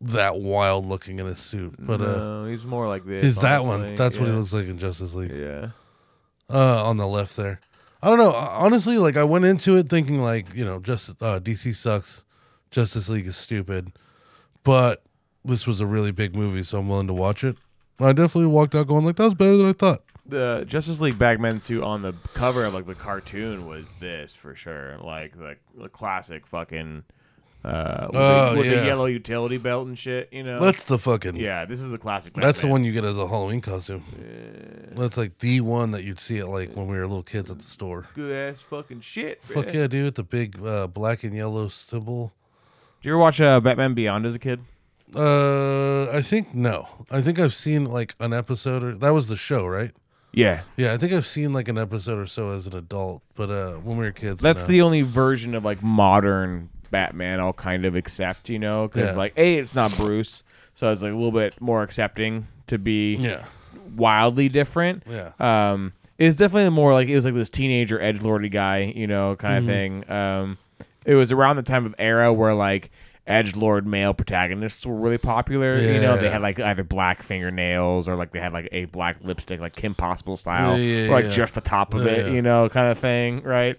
that wild looking in his suit, but no, he's more like this. He's that one. That's what he looks like in Justice League. Yeah. On the left there. I don't know. Honestly, like I went into it thinking like, you know, just DC sucks. Justice League is stupid. But this was a really big movie, so I'm willing to watch it. I definitely walked out going like, that was better than I thought. The Justice League Batman suit on the cover of like the cartoon was this for sure. Like the classic fucking the yellow utility belt and shit, you know. That's the fucking this is the classic Batman. That's the one you get as a Halloween costume. Yeah. That's like the one that you'd see at like when we were little kids at the store. Good ass fucking shit. Fuck yeah, dude, with the big black and yellow symbol. Did you ever watch Batman Beyond as a kid? I think no. I think I've seen like an episode or that was the show, right? Yeah. Yeah, I think I've seen like an episode or so as an adult, but when we were kids. That's the only version of like modern Batman I'll kind of accept, you know, because like A, it's not Bruce, so I was like a little bit more accepting to be wildly different. Yeah. It was definitely more like it was like this teenager edgelordy guy, you know, kind of thing. It was around the time of era where like edgelord male protagonists were really popular. Yeah, you know, they had like either black fingernails or like they had like a black lipstick, like Kim Possible style, or like just the top of it, you know, kind of thing, right?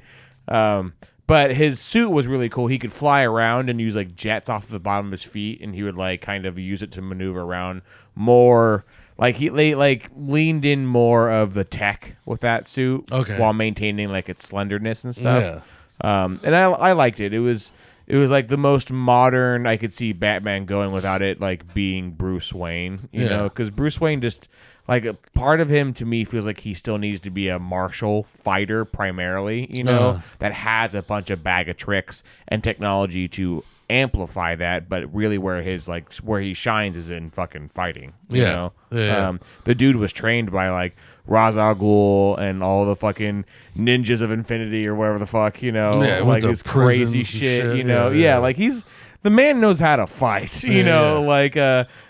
But his suit was really cool. He could fly around and use like jets off the bottom of his feet, and he would like kind of use it to maneuver around more. Like they like leaned in more of the tech with that suit, while maintaining like its slenderness and stuff. Yeah. And I liked it. It was like the most modern I could see Batman going without it like being Bruce Wayne, you know, because Bruce Wayne just like a part of him to me feels like he still needs to be a martial fighter primarily, you know, that has a bunch of bag of tricks and technology to amplify that, but really where his like where he shines is in fucking fighting, you know. Yeah. The dude was trained by like Ra's al Ghul and all the fucking ninjas of infinity or whatever the fuck, you know, like his crazy shit, you know. Yeah, like he's the man knows how to fight, you know, like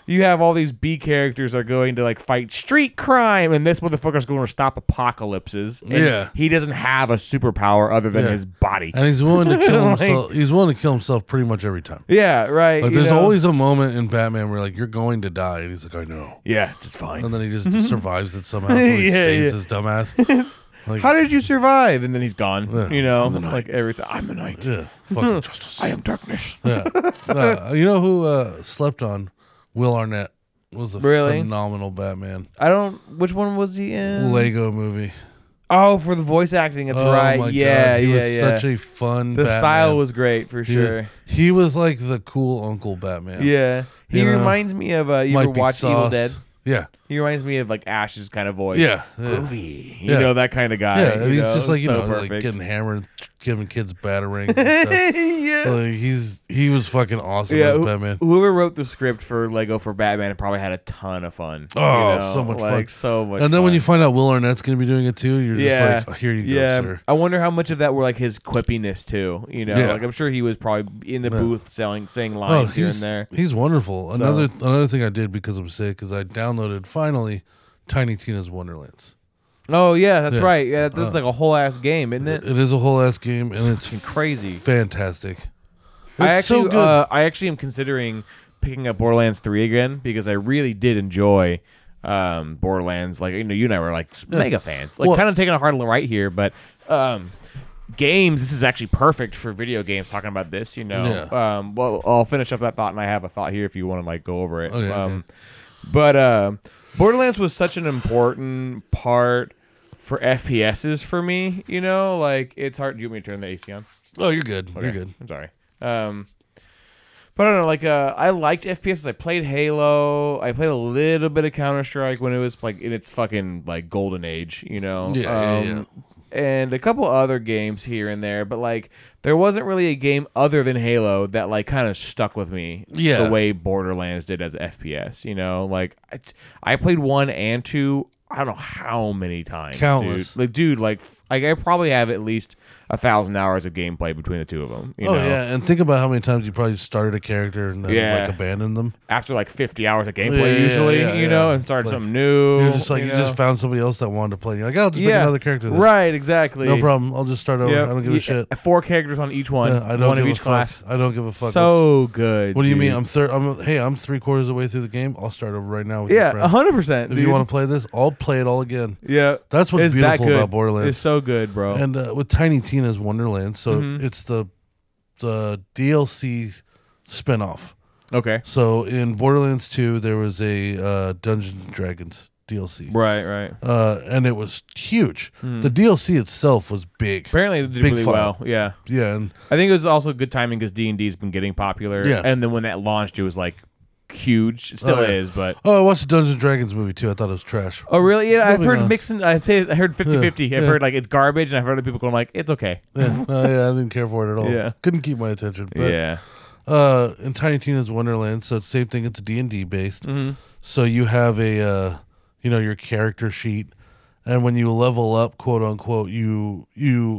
you have all these B characters are going to like fight street crime and this motherfucker's going to stop apocalypses. And he doesn't have a superpower other than his body. And he's willing to kill himself. He's willing to kill himself pretty much every time. Yeah, right. Like there's always a moment in Batman where like you're going to die and he's like, I know. Yeah, it's fine. And then he just survives it somehow, so he saves his dumbass. Like, how did you survive? And then he's gone. Yeah, you know, like every time. I'm the knight. Yeah, fucking justice. I am darkness. Yeah. You know who slept on? Will Arnett was a phenomenal Batman. I don't. Which one was he in? Lego Movie. Oh, for the voice acting, that's right. My God. He was such a fun. The Batman style was great for sure. He was like the cool uncle Batman. Yeah, he reminds me of. You ever watched Evil Dead? Yeah. He reminds me of like Ash's kind of voice. Yeah. Groovy. You know, that kind of guy. Yeah. And he's just like, you know, like getting hammered, giving kids batarangs and stuff. Like he was fucking awesome as Batman. Whoever wrote the script for Lego for Batman probably had a ton of fun. Oh, you know? So much fun. So much fun. And then when you find out Will Arnett's going to be doing it too, you're just like, oh, here you go, sir. I wonder how much of that were like his quippiness too. You know, like I'm sure he was probably in the booth saying lines here and there. He's wonderful. So. Another thing I did because I'm sick is I downloaded finally Tiny Tina's Wonderlands. Oh yeah, that's right. Yeah, that's like a whole ass game, isn't it? It is a whole ass game, and it's crazy, fantastic. It's so good. I actually am considering picking up Borderlands 3 again because I really did enjoy Borderlands. Like, you know, you and I were like mega fans. Like, kind of taking a hard right here, but games. This is actually perfect for video games. Talking about this, you know. Yeah. Well, I'll finish up that thought, and I have a thought here if you want to like go over it. Okay, but Borderlands was such an important part for FPSs for me, you know? Like, it's hard. Do you want me to turn the AC on? Oh, you're good. Okay. You're good. I'm sorry. But I don't know, like, I liked FPSs. I played Halo. I played a little bit of Counter-Strike when it was, like, in its fucking, like, golden age, you know? Yeah. And a couple other games here and there, but, like, there wasn't really a game other than Halo that, like, kind of stuck with me the way Borderlands did as FPS, you know? Like, I played 1 and 2, I don't know how many times. Countless. Dude, I probably have at least 1,000 hours of gameplay between the two of them. You know? Yeah, and think about how many times you probably started a character and then like abandoned them after like 50 hours of gameplay usually, and started like, something new. You're just like you just found somebody else that wanted to play. You're like, I'll just make another character. Then. Right, exactly. No problem. I'll just start over. Yep. I don't give a shit. 4 characters on each one. Yeah, I don't give a fuck. Class. I don't give a fuck. So good. What do you mean? I'm 3/4 of the way through the game. I'll start over right now. With your friend. 100%. If you want to play this, I'll play it all again. Yeah, that's what's beautiful about Borderlands. It's so good, bro. And with Tiny Tina. Tina's Wonderland, so it's the DLC spinoff. Okay. So in Borderlands 2, there was a Dungeons and Dragons DLC. Right. And it was huge. Mm. The DLC itself was big. Apparently, it did really well. Yeah. Yeah, and I think it was also good timing because D&D's been getting popular. Yeah. And then when that launched, it was like huge. It still is, but I watched the Dungeons and Dragons movie too. I thought it was trash. Oh really? Yeah, I've heard mixing. I heard 50-50. I've heard like it's garbage, and I've heard other people going like it's okay. I didn't care for it at all. Yeah. Couldn't keep my attention. But, and Tiny Tina's Wonderland. So it's the same thing. It's D&D based. Mm-hmm. So you have a your character sheet, and when you level up, quote unquote, you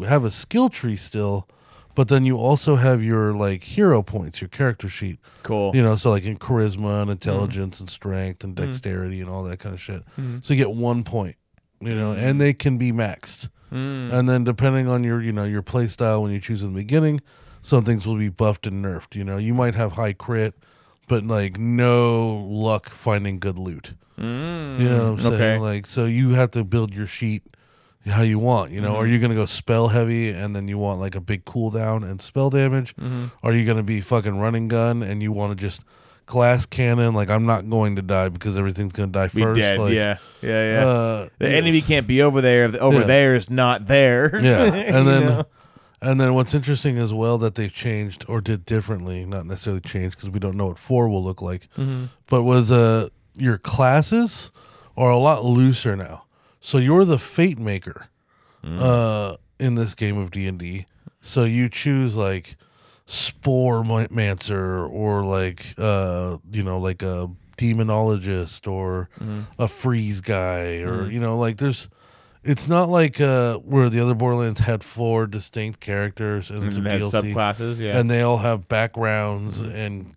have a skill tree still. But then you also have your like hero points, your character sheet. Cool. You know, so like in charisma and intelligence and strength and dexterity and all that kind of shit. Mm-hmm. So you get 1 point, you know, and they can be maxed. Mm. And then depending on your play style when you choose in the beginning, some things will be buffed and nerfed. You know, you might have high crit, but like no luck finding good loot. Mm. You know what I'm saying? Like, so you have to build your sheet how you want, Are you going to go spell heavy and then you want like a big cooldown and spell damage? Mm-hmm. Are you going to be fucking running gun and you want to just glass cannon? Like, I'm not going to die because everything's going to die first. Dead. Like, yeah. The enemy can't be over there. There is not there. Yeah. And then, and then what's interesting as well that they've changed or did differently, not necessarily changed because we don't know what 4 will look like, but was your classes are a lot looser now. So you're the fate maker in this game of D&D. So you choose like Spore Mancer or like like a demonologist or a freeze guy or like there's. It's not like where the other Borderlands had 4 distinct characters and some DLC, subclasses, and they all have backgrounds and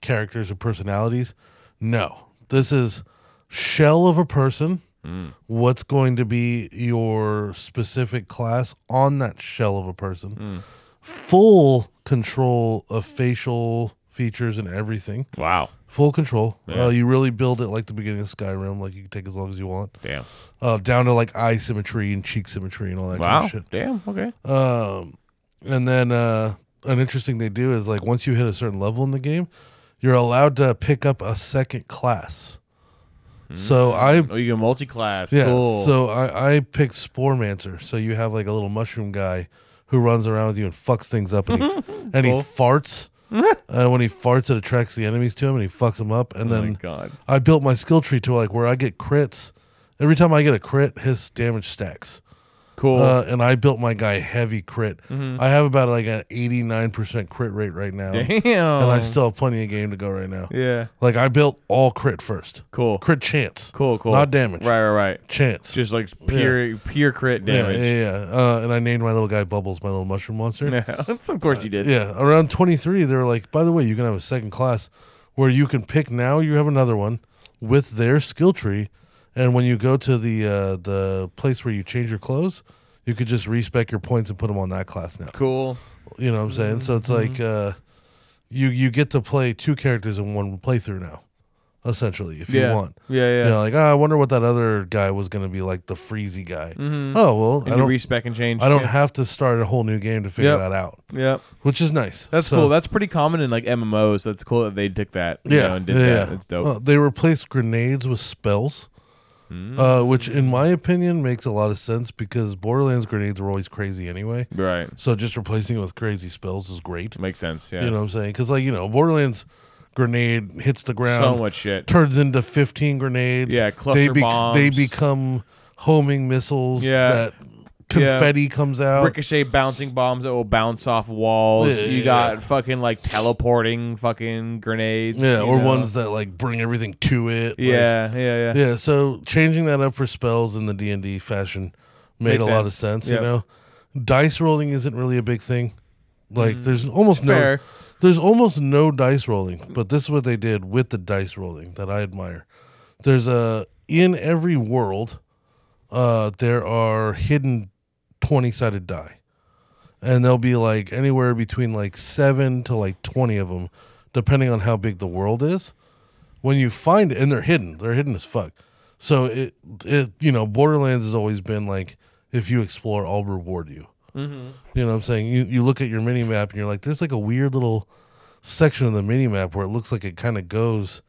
characters and personalities. No, this is shell of a person. Mm. What's going to be your specific class on that shell of a person? Mm. Full control of facial features and everything. Wow. Full control. Yeah. You really build it like the beginning of Skyrim. Like you can take as long as you want. Damn. Down to like eye symmetry and cheek symmetry and all that kind of shit. Damn. Okay. And then an interesting thing they do is like once you hit a certain level in the game, you're allowed to pick up a second class. So you go multi-class. Yeah. Cool. So I picked Spore Mancer. So you have like a little mushroom guy who runs around with you and fucks things up, and he farts. When he farts, it attracts the enemies to him, and he fucks them up. And then my God. I built my skill tree to like where I get crits. Every time I get a crit, his damage stacks. Cool. And I built my guy heavy crit. Mm-hmm. I have about like an 89% crit rate right now. Damn. And I still have plenty of game to go right now. Yeah. Like I built all crit first. Cool. Crit chance. Cool. Not damage. Right. Chance. Just like pure crit damage. Yeah. And I named my little guy Bubbles, my little mushroom monster. Yeah. Of course you did. Yeah. Around 23, they were like, by the way, you can have a second class where you can pick now. You have another one with their skill tree. And when you go to the place where you change your clothes, you could just respec your points and put them on that class now. Cool. You know what I'm saying? So it's like you get to play 2 characters in one playthrough now, essentially, if you want. Yeah. You know, like, I wonder what that other guy was going to be like, the freezy guy. Mm-hmm. Oh, well. And you respec and change. I don't have to start a whole new game to figure that out. Yep. Which is nice. That's cool. That's pretty common in like MMOs. That's cool that they took that and did that. It's dope. They replaced grenades with spells. Which in my opinion makes a lot of sense because Borderlands grenades were always crazy anyway. Right. So just replacing it with crazy spells is great. Makes sense. Yeah. You know what I'm saying? Because like, you know, Borderlands grenade hits the ground. So much shit. Turns into 15 grenades. Yeah. Cluster bombs. They become homing missiles. Yeah. That confetti comes out. Ricochet bouncing bombs that will bounce off walls. Yeah, you got fucking like teleporting fucking grenades. Yeah, or ones that like bring everything to it. Yeah, like, yeah. Yeah, so changing that up for spells in the D&D fashion made a lot of sense, you know. Dice rolling isn't really a big thing. Like there's almost no dice rolling, but this is what they did with the dice rolling that I admire. There's a in every world there are hidden 20-sided die, and there'll be like anywhere between like 7 to like 20 of them depending on how big the world is. When you find it, and they're hidden as fuck, so it you know, Borderlands has always been like, if you explore, I'll reward you. You know what I'm saying? You look at your mini map and you're like, there's like a weird little section of the mini map where it looks like it kind of goes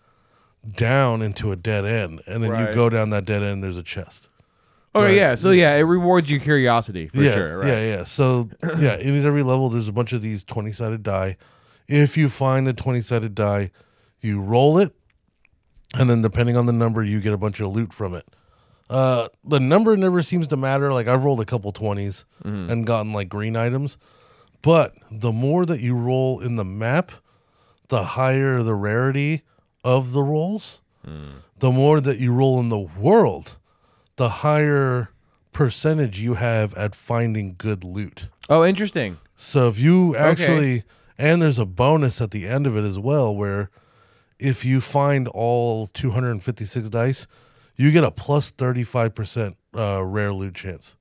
down into a dead end, and then you go down that dead end, there's a chest. Oh, right. Yeah. So, yeah, it rewards your curiosity for sure. Right? Yeah. So, yeah, in every level, there's a bunch of these 20-sided die. If you find the 20-sided die, you roll it, and then depending on the number, you get a bunch of loot from it. The number never seems to matter. Like, I've rolled a couple 20s and gotten, like, green items. But the more that you roll in the map, the higher the rarity of the rolls. The more that you roll in the world, the higher percentage you have at finding good loot. Oh, interesting. So if you actually, and there's a bonus at the end of it as well, where if you find all 256 dice, you get a plus 35% rare loot chance.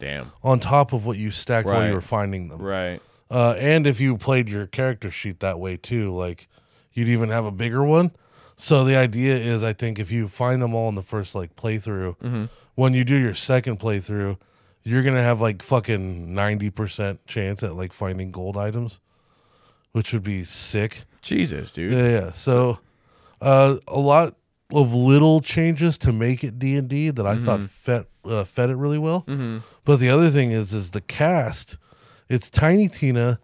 Damn. On top of what you stacked while you were finding them. Right. And if you played your character sheet that way too, like you'd even have a bigger one. So the idea is, I think, if you find them all in the first like playthrough, when you do your second playthrough, you're gonna have like fucking 90% chance at like finding gold items, which would be sick. Jesus, dude. Yeah. So a lot of little changes to make it D&D that I thought fed it really well. But the other thing is the cast. It's Tiny Tina,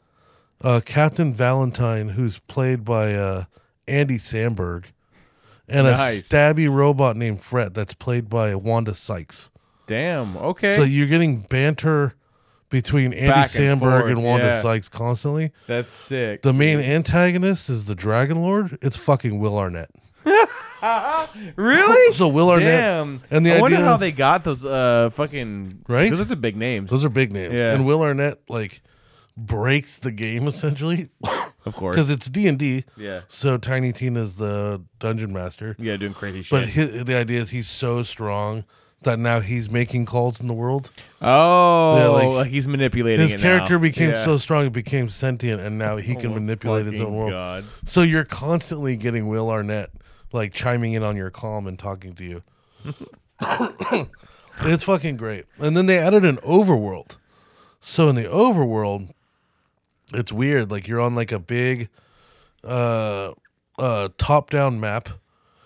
Captain Valentine, who's played by Andy Samberg. And a stabby robot named Fred that's played by Wanda Sykes. Damn, okay. So you're getting banter between Andy Samberg and Wanda Sykes constantly. That's sick. The main antagonist is the Dragon Lord. It's fucking Will Arnett. Really? So Will Arnett. Damn. And I wonder how they got those fucking... Right? Because those are big names. Yeah. And Will Arnett, like, breaks the game, essentially. Of course. Because it's D&D. Yeah. So Tiny Tina's the dungeon master. Yeah, doing crazy shit. But the idea is he's so strong that now he's making calls in the world. Oh. Yeah, like he's manipulating his character now. Became so strong, it became sentient, and now he can manipulate his own world. God. So you're constantly getting Will Arnett like chiming in on your comm and talking to you. It's fucking great. And then they added an overworld. So in the overworld... It's weird. Like you're on like a big top-down map,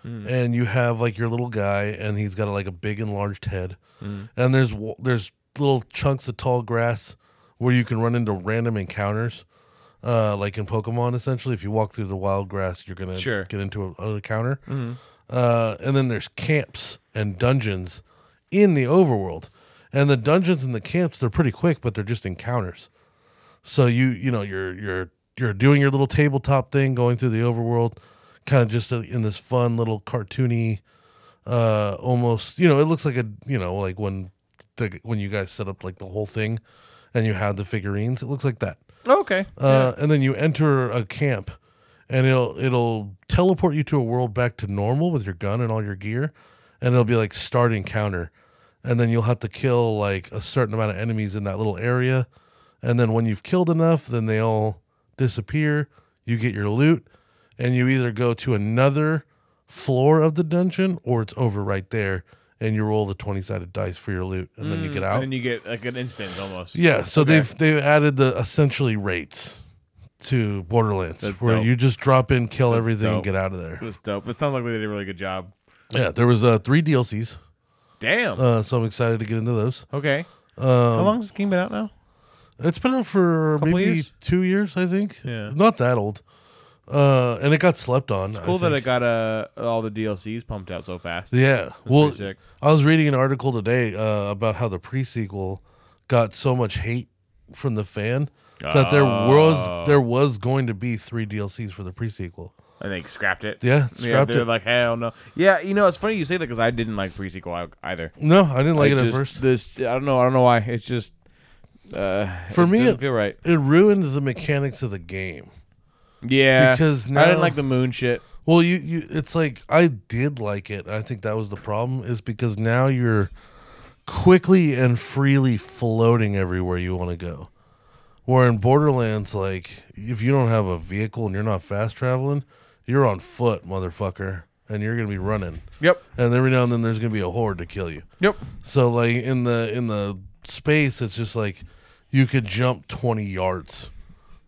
and you have like your little guy, and he's got like a big enlarged head, and there's little chunks of tall grass where you can run into random encounters, like in Pokemon. Essentially, if you walk through the wild grass, you're gonna get into an encounter. And then there's camps and dungeons in the overworld, and the dungeons and the camps, they're pretty quick, but they're just encounters. So you know, you're doing your little tabletop thing, going through the overworld, kind of just in this fun little cartoony, almost, you know, it looks like a, you know, like when you guys set up like the whole thing, and you have the figurines, it looks like that. Okay. And then you enter a camp, and it'll teleport you to a world back to normal with your gun and all your gear, and it'll be like start encounter, and then you'll have to kill like a certain amount of enemies in that little area. And then when you've killed enough, then they all disappear. You get your loot, and you either go to another floor of the dungeon, or it's over right there, and you roll the 20-sided dice for your loot, and then you get out. And you get like an instant almost. Yeah, so they've added the essentially rates to Borderlands. That's where you just drop in, kill everything, and get out of there. It was dope. It sounds like they did a really good job. Yeah, there was 3 DLCs. Damn. So I'm excited to get into those. Okay. How long has this game been out now? It's been out for maybe years? 2 years, I think. Yeah. Not that old. And it got slept on. It's cool that it got all the DLCs pumped out so fast. Yeah. Well, I was reading an article today about how the pre-sequel got so much hate from the fan that there was going to be 3 DLCs for the pre-sequel. And they scrapped it. Yeah, scrapped it. Like, hell no. Yeah, you know, it's funny you say that because I didn't like pre-sequel either. No, I didn't like it at first. I don't know why. It's just for me, it doesn't feel right. It ruined the mechanics of the game. Yeah, because now, I didn't like the moon shit. Well, it's like I did like it. I think that was the problem, is because now you're quickly and freely floating everywhere you want to go. Where in Borderlands, like, if you don't have a vehicle and you're not fast traveling, you're on foot, motherfucker, and you're gonna be running. Yep. And every now and then there's gonna be a horde to kill you. Yep. So like in the space, it's just like you could jump 20 yards.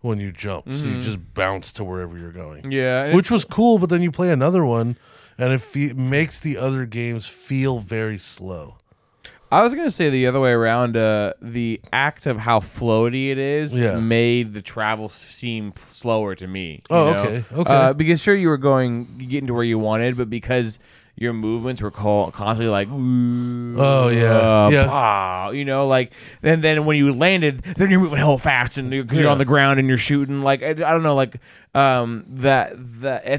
When you jump, mm-hmm. So you just bounce to wherever you're going. Yeah, which was cool, but then you play another one, and it makes the other games feel very slow. I was gonna say the other way around. The act of how floaty it is made the travel seem slower to me. Okay. Because sure, you were getting to where you wanted, but because your movements were constantly like, ooh, oh yeah, yeah, pow, you know, like, and then when you landed, then you're moving hell fast, and you're on the ground and you're shooting. Like, I don't know, like I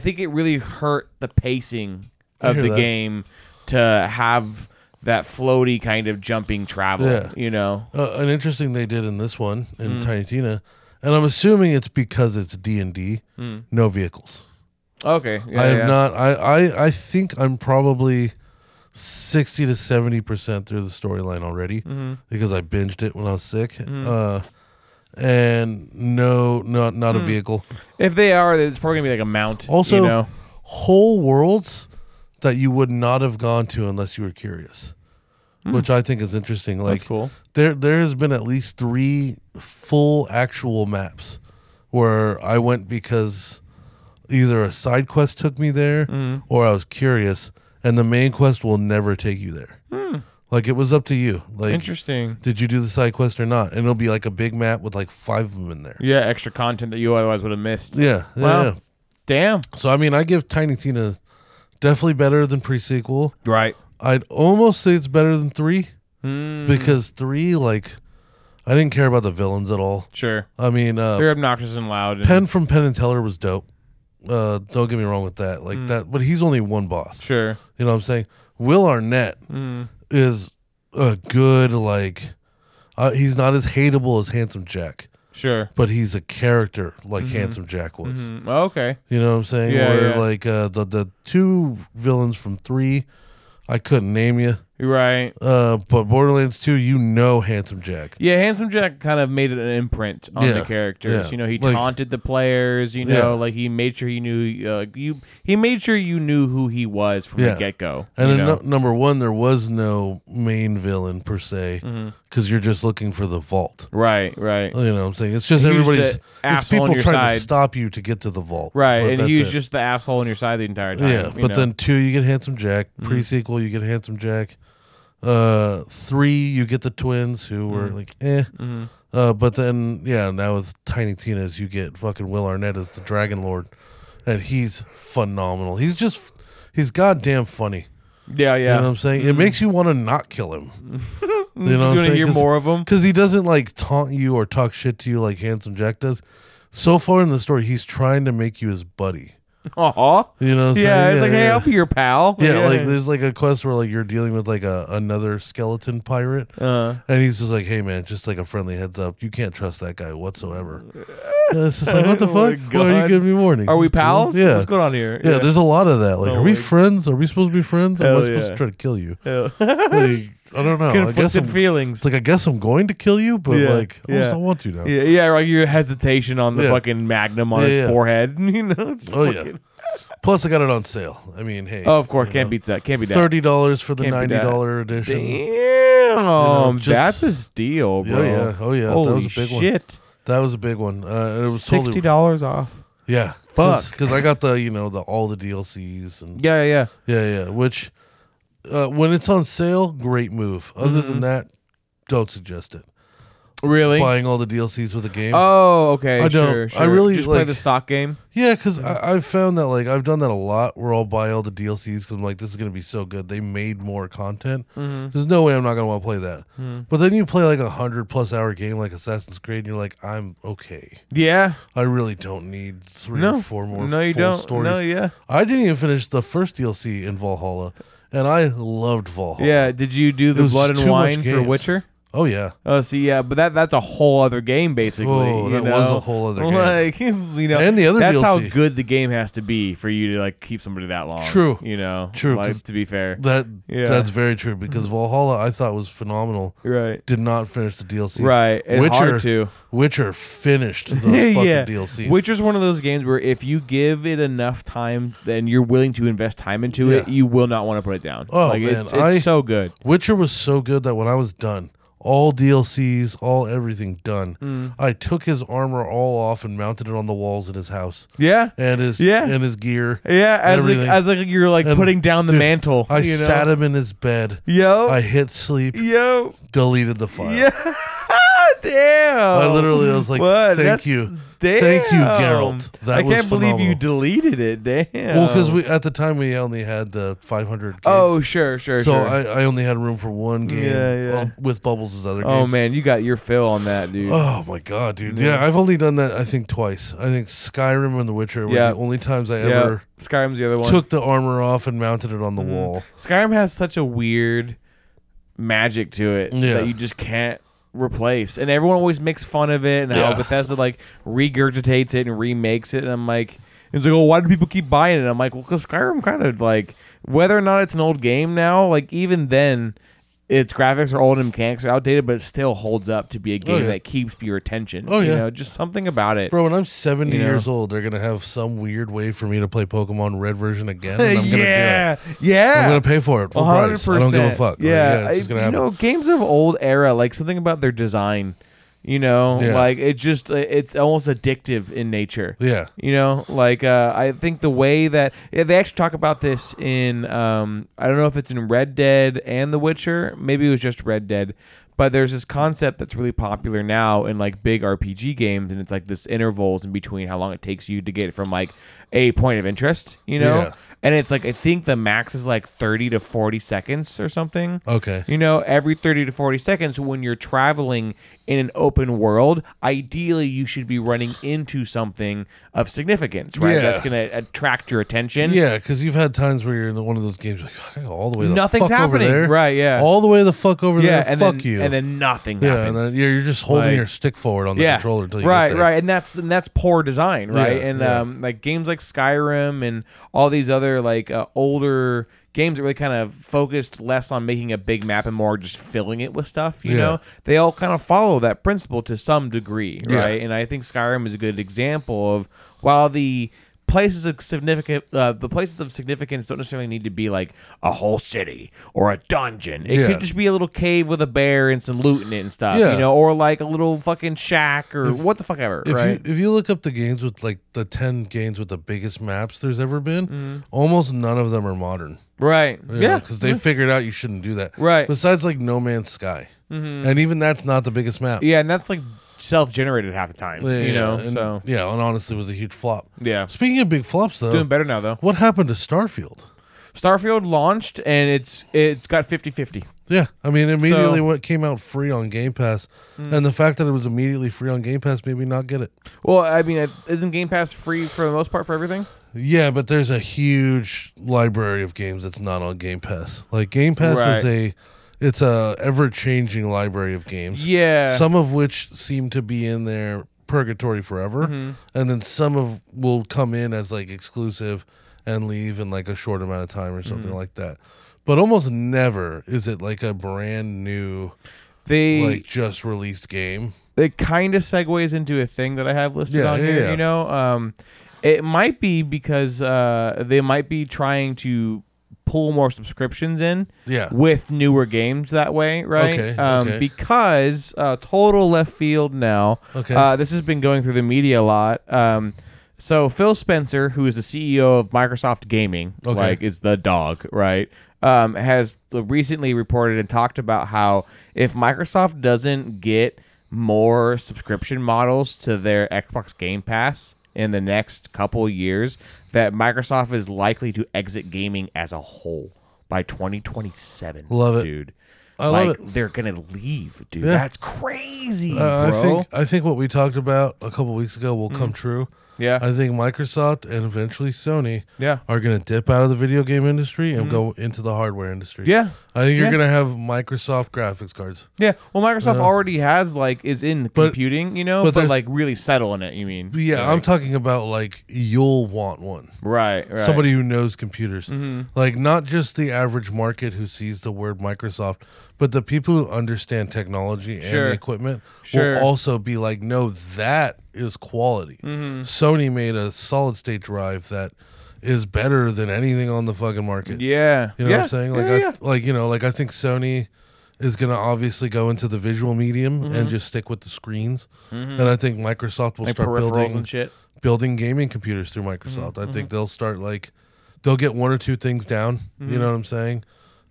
think it really hurt the pacing of the game to have that floaty kind of jumping travel. Yeah. You know, an interesting they did in this one in Tiny Tina, and I'm assuming it's because it's D&D, no vehicles. Okay. Yeah, I have not. I think I'm probably 60 to 70% through the storyline already, because I binged it when I was sick. Mm-hmm. And not a vehicle. If they are, it's probably gonna be like a mount. Also, you know? Whole worlds that you would not have gone to unless you were curious, which I think is interesting. Like, that's cool. There has been at least 3 full actual maps where I went because either a side quest took me there, or I was curious, and the main quest will never take you there. Like, it was up to you. Like, interesting. Did you do the side quest or not? And it'll be like a big map with like 5 of them in there. Yeah, extra content that you otherwise would have missed. Yeah. Wow. Yeah. Damn. So, I mean, I give Tiny Tina definitely better than pre-sequel. Right. I'd almost say it's better than 3, because 3, like, I didn't care about the villains at all. Sure. I mean, they're obnoxious and loud. Penn from Penn & Teller was dope. Don't get me wrong with that, like that, but he's only one boss. Sure, you know what I'm saying. Will Arnett is a good, like, he's not as hateable as Handsome Jack. Sure, but he's a character like Handsome Jack was. Mm-hmm. Oh, okay, you know what I'm saying. Yeah, where like the 2 villains from 3, I couldn't name you. You're right. But Borderlands 2, you know Handsome Jack. Yeah, Handsome Jack kind of made an imprint on the characters. Yeah. You know, he taunted the players. You know, like, he made sure you knew He made sure you knew who he was from the get go. And number one, there was no main villain per se, because you're just looking for the vault. Right, right. You know what I'm saying? It's just everybody's. It's people trying to stop you to get to the vault. Right, and he was just the asshole on your side the entire time. Yeah, but then 2, you get Handsome Jack. Pre-sequel, you get Handsome Jack. 3, you get the twins who were like, eh. Mm-hmm. But then, now with Tiny Tina's, you get fucking Will Arnett as the Dragon Lord, and he's phenomenal. He's goddamn funny. Yeah. You know what I'm saying? It makes you want to not kill him. You know what I'm saying? Hear more of him? Because he doesn't like taunt you or talk shit to you like Handsome Jack does. So far in the story, he's trying to make you his buddy. Uh-huh. You know what I'm saying? Yeah, it's like, hey, I'll be your pal. Yeah, like, there's like a quest where like you're dealing with like another skeleton pirate, and he's just like, hey man, just like a friendly heads up, you can't trust that guy whatsoever. It's just like, what the fuck? Why are you giving me warnings? Are we pals? Yeah. What's going on here? Yeah, there's a lot of that. Like, are we friends? Are we supposed to be friends? Am I supposed to try to kill you? Like, I don't know. I guess feelings. It's like, I guess I'm going to kill you, but like, I just don't want to now. Yeah, right. Your hesitation on the fucking magnum on his forehead. You know. Yeah. Plus, I got it on sale. I mean, hey. Oh, of course, can't beat that. Can't be that. $30 for the $90 edition. Damn, that's a steal, bro. Oh yeah. Holy, that was a big one. That was a big one. It was $60 off. Yeah, because I got the all the DLCs and yeah. Which when it's on sale, great move. Other than that, don't suggest it. Really? Buying all the DLCs with a game. Oh, okay. I don't. Sure, sure. I really just play the stock game. Yeah, because I've found that like I've done that a lot where I'll buy all the DLCs because I'm like, this is going to be so good. They made more content. Mm-hmm. There's no way I'm not going to want to play that. Mm-hmm. But then you play like 100+ hour game like Assassin's Creed and you're like, I'm okay. Yeah. I really don't need three or four more stories. No, you don't. Stories. No, yeah. I didn't even finish the first DLC in Valhalla and I loved Valhalla. Yeah. Did you do the Blood and Wine for Witcher? Oh, yeah. Oh, see, yeah, but that's a whole other game, basically. Oh, that was a whole other game. Like, you know, and the other that's DLC. How good the game has to be for you to, like, keep somebody that long. True. You know? True. Like, to be fair. That's very true, because Valhalla, I thought, was phenomenal. Right. Did not finish the DLCs. Right. And Witcher, too. Witcher finished those fucking DLCs. Witcher's one of those games where if you give it enough time and you're willing to invest time into it, you will not want to put it down. Oh, like, man. It's so good. Witcher was so good that when I was done... all DLCs, all everything done. Mm. I took his armor all off and mounted it on the walls in his house. Yeah, and his gear. Yeah, as you're like and putting down the mantle. I sat him in his bed. Yo, I hit sleep. Yo, deleted the file. Yeah, damn. I literally was like, what? Thank you. Damn. Thank you, Geralt. I can't believe you deleted it. Damn. Well, because at the time we only had the 500 games. Oh, sure. So I only had room for one game with Bubbles' other games. Oh, man, you got your fill on that, dude. Oh, my God, dude. Yeah, I've only done that, I think, twice. I think Skyrim and The Witcher were the only times I ever Skyrim's the other one. Took the armor off and mounted it on the wall. Skyrim has such a weird magic to it that you just can't replace, and everyone always makes fun of it and how Bethesda like regurgitates it and remakes it, and I'm like, it's like, oh, why do people keep buying it? I'm like, well, because Skyrim kind of like, whether or not it's an old game now, like even then its graphics are old and mechanics are outdated, but it still holds up to be a game that keeps your attention. Oh, yeah. You know, just something about it. Bro, when I'm 70 years old, they're going to have some weird way for me to play Pokemon Red version again, and I'm going to do it. Yeah. I'm going to pay for it full 100%. Price. I don't give a fuck. Yeah. Like, it's just going to happen. You know, games of old era, like something about their design, you know, like it just, it's almost addictive in nature. Yeah. You know, like I think the way that they actually talk about this in, I don't know if it's in Red Dead and The Witcher, maybe it was just Red Dead, but there's this concept that's really popular now in like big RPG games, and it's like this intervals in between how long it takes you to get from like a point of interest, you know? Yeah. And it's like, I think the max is like 30 to 40 seconds or something. Okay. You know, every 30 to 40 seconds when you're traveling in an open world, ideally you should be running into something of significance, right? Yeah. That's going to attract your attention. Yeah, because you've had times where you're in one of those games like, I go all the way the nothing's fuck happening. Over there. Right, yeah. All the way the fuck over there. And fuck you. And then nothing happens. And then you're just holding like, your stick forward on the controller until you get there. Right, and that's poor design, right? Yeah, and like games like Skyrim and all these other like older games that really kind of focused less on making a big map and more just filling it with stuff, you know, they all kind of follow that principle to some degree, right? And I think Skyrim is a good example of, while the places of significance don't necessarily need to be like a whole city or a dungeon. It could just be a little cave with a bear and some loot in it and stuff, you know, or like a little fucking shack or what the fuck ever, right? If you look up the games with like the 10 games with the biggest maps there's ever been, almost none of them are modern. Right. You know, because they figured out you shouldn't do that. Right. Besides like No Man's Sky. Mm-hmm. And even that's not the biggest map. Yeah, and that's like self-generated half the time, you know. And honestly, it was a huge flop. Yeah. Speaking of big flops, though, doing better now though. What happened to Starfield? Starfield launched and it's got 50/50. Yeah, I mean, immediately what came out free on Game Pass, and the fact that it was immediately free on Game Pass made me not get it. Well, I mean, isn't Game Pass free for the most part for everything? Yeah, but there's a huge library of games that's not on Game Pass. Like Game Pass is an ever-changing library of games. Yeah. Some of which seem to be in their purgatory forever, and then some of will come in as like exclusive and leave in like a short amount of time or something like that. But almost never is it like a brand new, like just released game. It kind of segues into a thing that I have listed on here, you know? It might be because they might be trying to pull more subscriptions in with newer games that way, right? Okay. Because total left field now. Okay. This has been going through the media a lot. So Phil Spencer, who is the CEO of Microsoft Gaming, like is the dog, right? Has recently reported and talked about how if Microsoft doesn't get more subscription models to their Xbox Game Pass in the next couple years, that Microsoft is likely to exit gaming as a whole by 2027. Love it, dude. I love it. They're gonna leave, dude. Yeah. That's crazy, bro. I think what we talked about a couple weeks ago will come true. Yeah, I think Microsoft and eventually Sony are going to dip out of the video game industry and go into the hardware industry. Yeah. I think you're going to have Microsoft graphics cards. Yeah. Well, Microsoft already has, like, is in computing, you know, but like really settle in it, you mean? Yeah, like, I'm talking about, like, you'll want one. Right, right. Somebody who knows computers. Mm-hmm. Like, not just the average market who sees the word Microsoft, but the people who understand technology and the equipment will also be like, no, that is quality. Mm-hmm. Sony made a solid state drive that is better than anything on the fucking market. Yeah. You know what I'm saying? Like, I think Sony is going to obviously go into the visual medium and just stick with the screens. Mm-hmm. And I think Microsoft will start building gaming computers through Microsoft. Mm-hmm. I think they'll start, like, they'll get one or two things down. Mm-hmm. You know what I'm saying?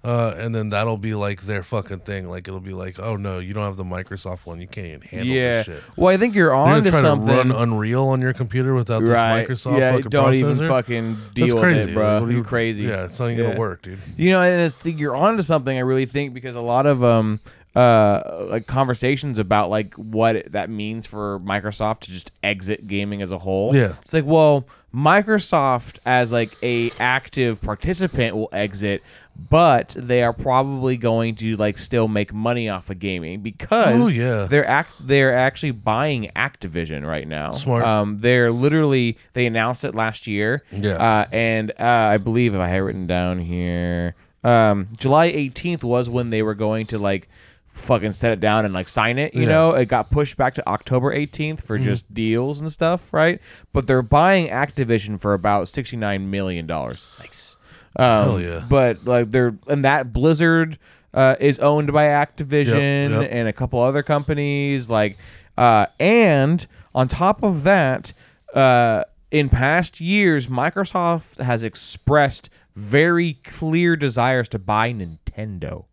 And then that'll be like their fucking thing. Like, it'll be like, oh no, you don't have the Microsoft one. You can't even handle this shit. Well, I think you're on to something. You're trying to run Unreal on your computer without this Microsoft fucking don't processor? Even fucking deal with it, bro. Like, crazy. Yeah, it's not even gonna work, dude. You know, and I think you're on to something. I really think, because a lot of like conversations about like what that means for Microsoft to just exit gaming as a whole. Yeah, it's like, well, Microsoft as like a active participant will exit, but they are probably going to like still make money off of gaming because they're actually buying Activision right now. Smart. They're literally, they announced it last year. Yeah. I believe, if I had written down here, July 18th was when they were going to like fucking set it down and like sign it, you know. It got pushed back to October 18th for just deals and stuff, right? But they're buying Activision for about $69 million. Nice. Hell yeah. But like that Blizzard is owned by Activision and a couple other companies, like and on top of that, in past years Microsoft has expressed very clear desires to buy Nintendo.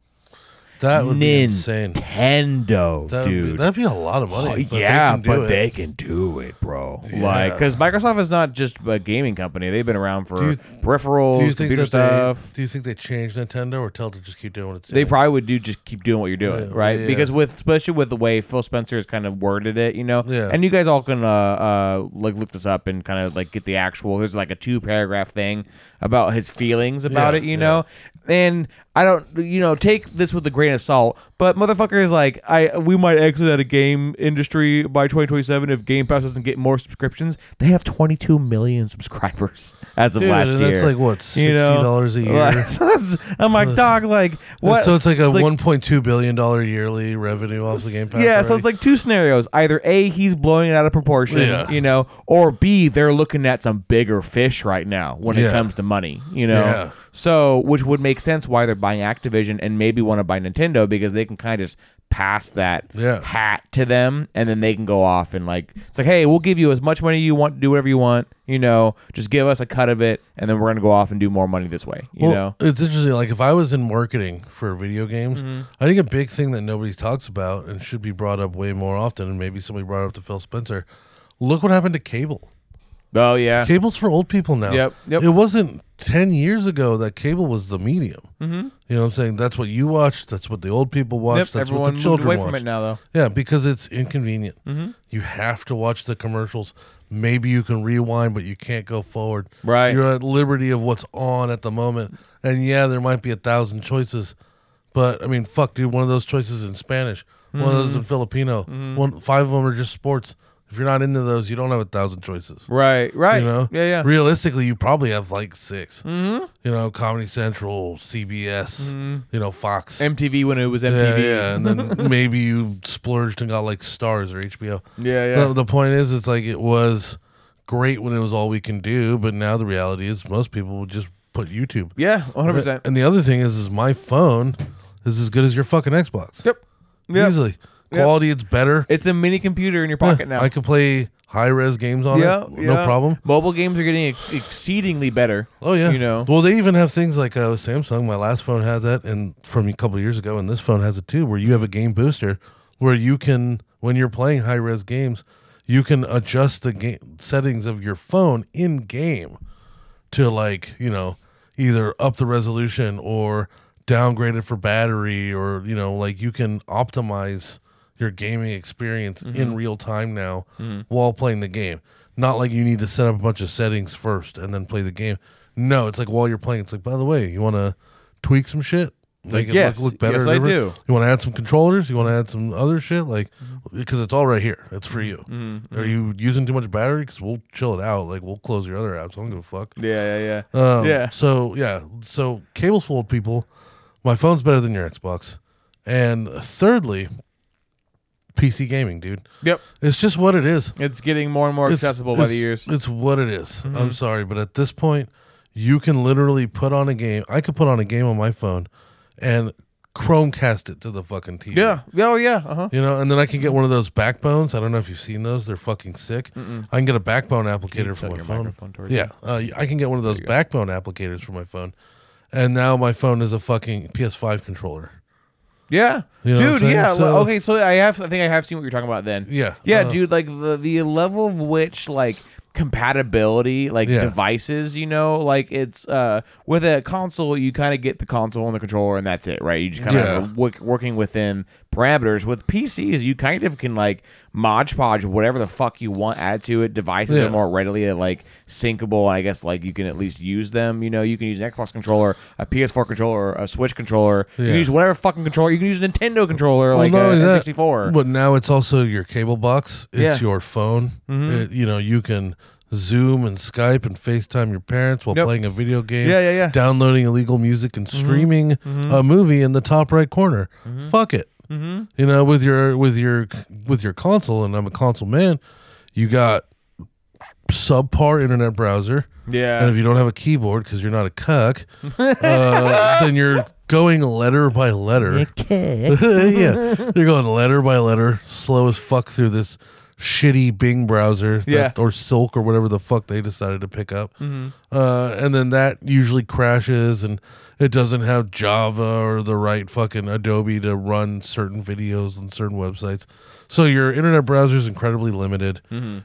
That would be insane. Nintendo, dude. That'd be a lot of money. They can do it, bro. Yeah. Like, because Microsoft is not just a gaming company. They've been around for peripherals, computer stuff. Do you think they change Nintendo or tell it to just keep doing what it's doing? They probably would just keep doing what you're doing, right? Yeah. Because especially with the way Phil Spencer has kind of worded it, you know? Yeah. And you guys all can like look this up and kind of like get the actual, there's like a 2-paragraph thing about his feelings about it, you know? And I don't, you know, take this with a grain of salt, but motherfucker is like, we might exit out of game industry by 2027 if Game Pass doesn't get more subscriptions. They have 22 million subscribers as of last year. That's like, what, $60 a year? So I'm like, dog, like, what? And so it's like a $1.2 billion yearly revenue off the Game Pass. Yeah, so it's like two scenarios. Either A, he's blowing it out of proportion, you know, or B, they're looking at some bigger fish right now when it comes to money, you know? Yeah. So, which would make sense why they're buying Activision and maybe want to buy Nintendo, because they can kind of just pass that hat to them, and then they can go off and like, it's like, hey, we'll give you as much money you want, do whatever you want, you know, just give us a cut of it, and then we're going to go off and do more money this way, you know? It's interesting. Like, if I was in marketing for video games, I think a big thing that nobody talks about and should be brought up way more often, and maybe somebody brought it up to Phil Spencer, look what happened to cable. Oh, yeah. Cable's for old people now. Yep. It wasn't 10 years ago that cable was the medium. Mm-hmm. You know what I'm saying? That's what you watched. That's what the old people watched. Yep, that's what the children watch. Everyone moved away from it now, though. Yeah, because it's inconvenient. Mm-hmm. You have to watch the commercials. Maybe you can rewind, but you can't go forward. Right. You're at liberty of what's on at the moment. And, yeah, there might be 1,000 choices. But, I mean, fuck, dude, one of those choices in Spanish. One of those in Filipino. Five of them are just sports. If you're not into those, you don't have 1,000 choices. Right. You know? Yeah. Realistically, you probably have like 6. Mm-hmm. You know, Comedy Central, CBS, you know, Fox. MTV when it was MTV. Yeah, and then maybe you splurged and got like Stars or HBO. Yeah. No, the point is, it's like it was great when it was all we can do, but now the reality is most people would just put YouTube. Yeah, 100%. And the other thing is my phone is as good as your fucking Xbox. Yep. Easily. Quality, it's better. It's a mini computer in your pocket now. I can play high-res games on it. No problem. Mobile games are getting exceedingly better. Oh, yeah. You know? Well, they even have things like Samsung. My last phone had that and from a couple of years ago, and this phone has it too, where you have a game booster where you can, when you're playing high-res games, you can adjust the game settings of your phone in-game to, like, you know, either up the resolution or downgrade it for battery or, you know, like you can optimize your gaming experience in real time now while playing the game. Not like you need to set up a bunch of settings first and then play the game. No, it's like while you're playing, it's like, by the way, you want to tweak some shit? Make it look better? Yes, I do. You want to add some controllers? You want to add some other shit? Like, because it's all right here. It's for you. Are you using too much battery? Because we'll chill it out. Like, we'll close your other apps. I don't give a fuck. So, so cable's full of people. My phone's better than your Xbox. And thirdly, PC gaming, dude. Yep. It's just what it is. It's getting more and more accessible by the years. It's what it is. I'm sorry, but at this point, you can literally put on a game. I could put on a game on my phone and Chromecast it to the fucking TV. You know, and then I can get one of those backbones. I don't know if you've seen those. They're fucking sick. I can get a backbone applicator for my phone. I can get one of those backbone applicators for my phone. And now my phone is a fucking PS5 controller. You know So, well, okay, so I think I have seen what you're talking about then. Dude, like the level of which like compatibility, like devices, you know, like it's with a console, you kind of get the console and the controller and that's it, right? You just kind of working within parameters. With PCs, you kind of can like Mod Podge whatever the fuck you want, add to it. Devices are more readily like syncable, and I guess like you can at least use them. You know, you can use an Xbox controller, a PS4 controller, a Switch controller. You can use whatever fucking controller. You can use a Nintendo controller, like a N64. But now it's also your cable box. It's your phone. It, you know, you can Zoom and Skype and FaceTime your parents while playing a video game, downloading illegal music and streaming a movie in the top right corner. Fuck it. You know, with your console, and I'm a console man, you got subpar internet browser. And if you don't have a keyboard because you're not a cuck, then you're going letter by letter. You're going letter by letter, slow as fuck through this shitty Bing browser or Silk or whatever the fuck they decided to pick up. And then that usually crashes, and it doesn't have Java or the right fucking Adobe to run certain videos and certain websites. So your internet browser is incredibly limited.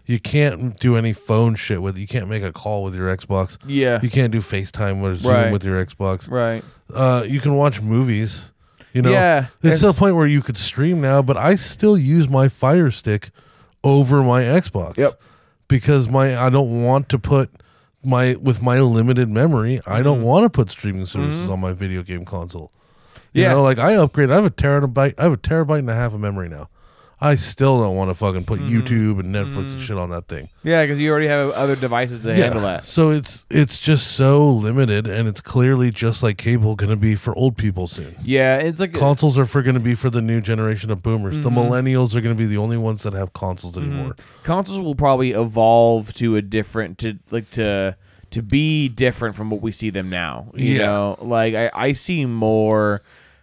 You can't do any phone shit with it. You can't make a call with your Xbox. You can't do FaceTime or Zoom with your Xbox. You can watch movies. You know, it's to the point where you could stream now, but I still use my Fire Stick over my Xbox. Because I don't want to put with my limited memory, I don't want to put streaming services on my video game console. You know, like I upgrade. I have a terabyte and a half of memory now. I still don't want to fucking put YouTube and Netflix and shit on that thing. Yeah, because you already have other devices to handle that. So it's just so limited, and it's clearly just like cable going to be for old people soon. It's like consoles are going to be for the new generation of boomers. The millennials are going to be the only ones that have consoles anymore. Consoles will probably evolve to a different to be different from what we see them now. You know, like I see more.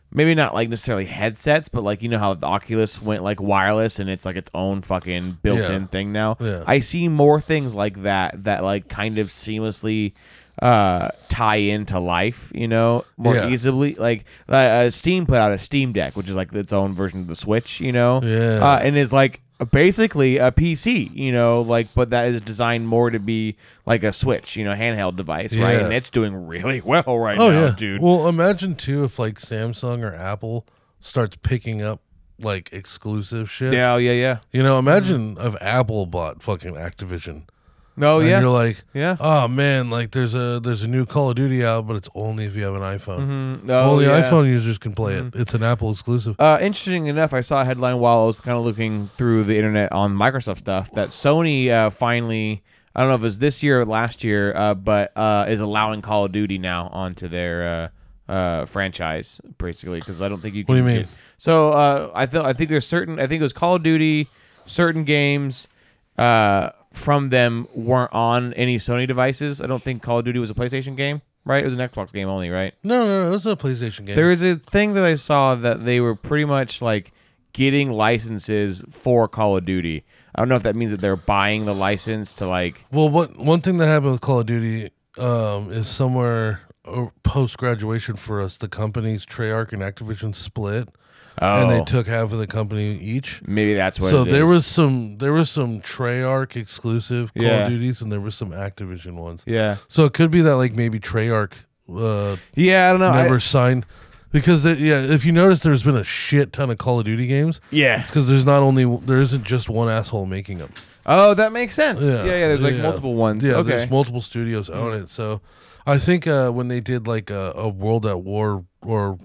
Maybe not like necessarily headsets, but like, you know how the Oculus went like wireless and it's like its own fucking built-in thing now. I see more things like that like kind of seamlessly tie into life, you know, more easily. Like Steam put out a Steam Deck, which is like its own version of the Switch, you know, and is like basically a PC, you know, like, but that is designed more to be like a Switch, you know, handheld device, right? And it's doing really well now, dude. Well, imagine too if like Samsung or Apple starts picking up like exclusive shit. You know, imagine if Apple bought fucking Activision. And you're like, oh man, like there's a new Call of Duty out, but it's only if you have an iPhone. Only iPhone users can play it. It's an Apple exclusive. Interesting enough, I saw a headline while I was kind of looking through the internet on Microsoft stuff that Sony finally, I don't know if it was this year or last year, but is allowing Call of Duty now onto their franchise basically, because I don't think you can. What do you mean? So I think there's certain, I think it was Call of Duty, certain games from them weren't on any Sony devices. I don't think Call of Duty was a PlayStation game, right? It was an Xbox game only, right? No, it was a PlayStation game. There is a thing that I saw that they were pretty much like getting licenses for Call of Duty. I don't know if that means that they're buying the license to like. Well, what one thing that happened with Call of Duty is somewhere post graduation for us, the companies Treyarch and Activision split, and they took half of the company each. Maybe that's what. So it is. there was some Treyarch exclusive Call of Duties, and there were some Activision ones. Yeah. So it could be that like maybe Treyarch. I don't know. Never signed. Because if you notice, there's been a shit ton of Call of Duty games. Yeah, it's because there isn't just one asshole making them. Oh, that makes sense. Yeah. There's like multiple ones. Yeah, okay. There's multiple studios own it. So, I think when they did like a World at War or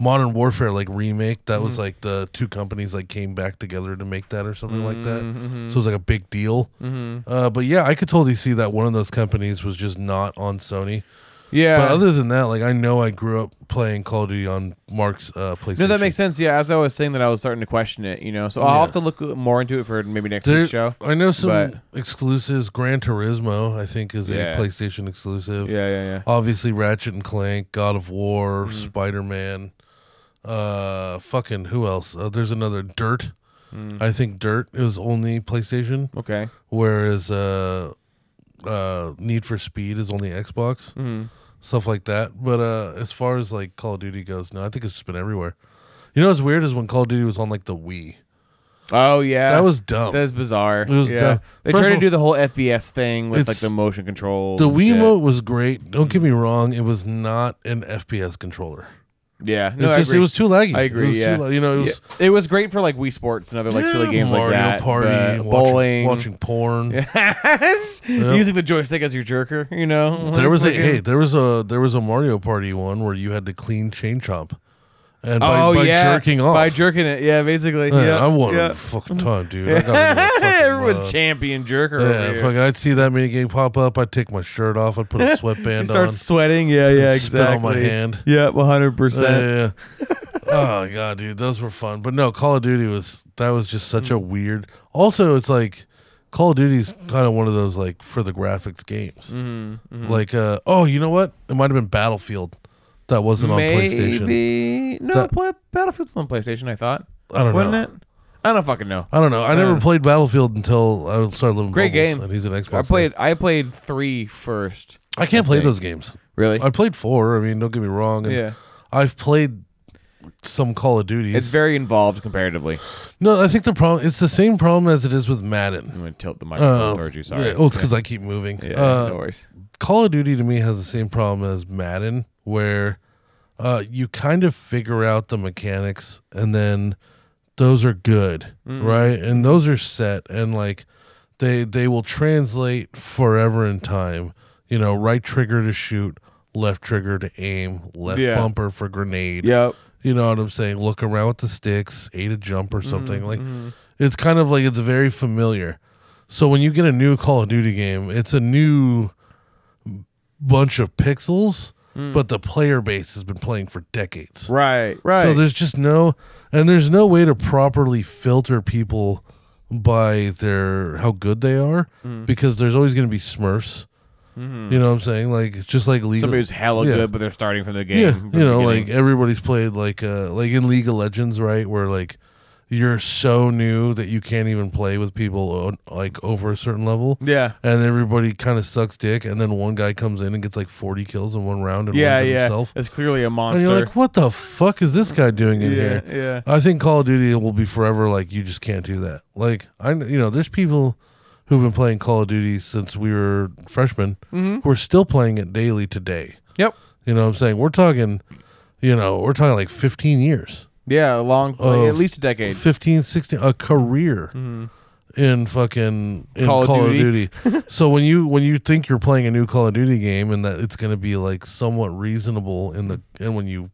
Modern Warfare like remake, that was like the two companies like came back together to make that or something like that. So it was like a big deal. But yeah, I could totally see that one of those companies was just not on Sony. Yeah, but other than that, like I know I grew up playing Call of Duty on Mark's PlayStation. No, that makes sense. Yeah, as I was saying that, I was starting to question it. You know, so I'll have to look more into it for maybe next week's show. I know exclusives. Gran Turismo, I think, is a PlayStation exclusive. Yeah. Obviously, Ratchet and Clank, God of War, Spider-Man, fucking who else? There's another Dirt. I think Dirt is only PlayStation. Okay, whereas Need for Speed is only Xbox, stuff like that. But as far as like Call of Duty goes, no, I think it's just been everywhere. You know what's weird is when Call of Duty was on like the Wii. Oh yeah, that was dumb. That was bizarre. It was dumb. They tried to do the whole FBS thing with like the motion control. The Wiimote was great. Don't get me wrong; it was not an FPS controller. Yeah, no, it was too laggy. I agree. It was it was great for like Wii Sports and other like silly games Mario like that. Mario Party, bowling, watching porn, using the joystick as your jerker. You know, there was a Mario Party one where you had to clean chain chomp, and jerking off, by jerking it, basically. Man, I won a fucking ton, dude. I got everyone champion jerker. Yeah, fucking. I'd see that mini game pop up. I'd take my shirt off. I'd put a sweatband on. Start sweating. Yeah, exactly. Spit on my hand. Yeah, 100%. Yeah. Oh god, dude, those were fun. But no, Call of Duty was just such a weird. Also, it's like Call of Duty's kind of one of those like for the graphics games. Like, you know what? It might have been Battlefield. That wasn't on PlayStation. No, Battlefield's on PlayStation, I thought. I don't know. Wasn't it? I don't fucking know. I don't know. I never played Battlefield until I started living Great Bubbles, game. And he's an Xbox. I played 3 first. I can't play those games. Really? I played 4. I mean, don't get me wrong. And I've played some Call of Duty. It's very involved comparatively. No, I think the problem, it's the same problem as it is with Madden. I'm going to tilt the microphone towards you. Sorry. Yeah, it's because I keep moving. Yeah, no worries. Call of Duty to me has the same problem as Madden, where you kind of figure out the mechanics and then those are good, right? And those are set and like they will translate forever in time. You know, right trigger to shoot, left trigger to aim, left bumper for grenade. Yep. You know what I'm saying? Look around with the sticks, A to jump or something. It's kind of like it's very familiar. So when you get a new Call of Duty game, it's a new bunch of pixels. But the player base has been playing for decades. Right. So there's just no way to properly filter people by how good they are because there's always going to be smurfs. You know what I'm saying? Like it's just like League. Somebody who's hella good, but they're starting from the game. Yeah, you know, like everybody's played like in League of Legends, right? Where like you're so new that you can't even play with people like over a certain level. Yeah. And everybody kind of sucks dick. And then one guy comes in and gets like 40 kills in one round and wins it himself. It's clearly a monster. And you're like, what the fuck is this guy doing in here? Yeah. I think Call of Duty will be forever like, you just can't do that. Like, there's people who've been playing Call of Duty since we were freshmen who are still playing it daily today. Yep. You know what I'm saying? We're talking like 15 years. Yeah, at least a decade. 15, 16, a career in fucking Call of Duty. So when you think you're playing a new Call of Duty game and that it's going to be like somewhat reasonable and when you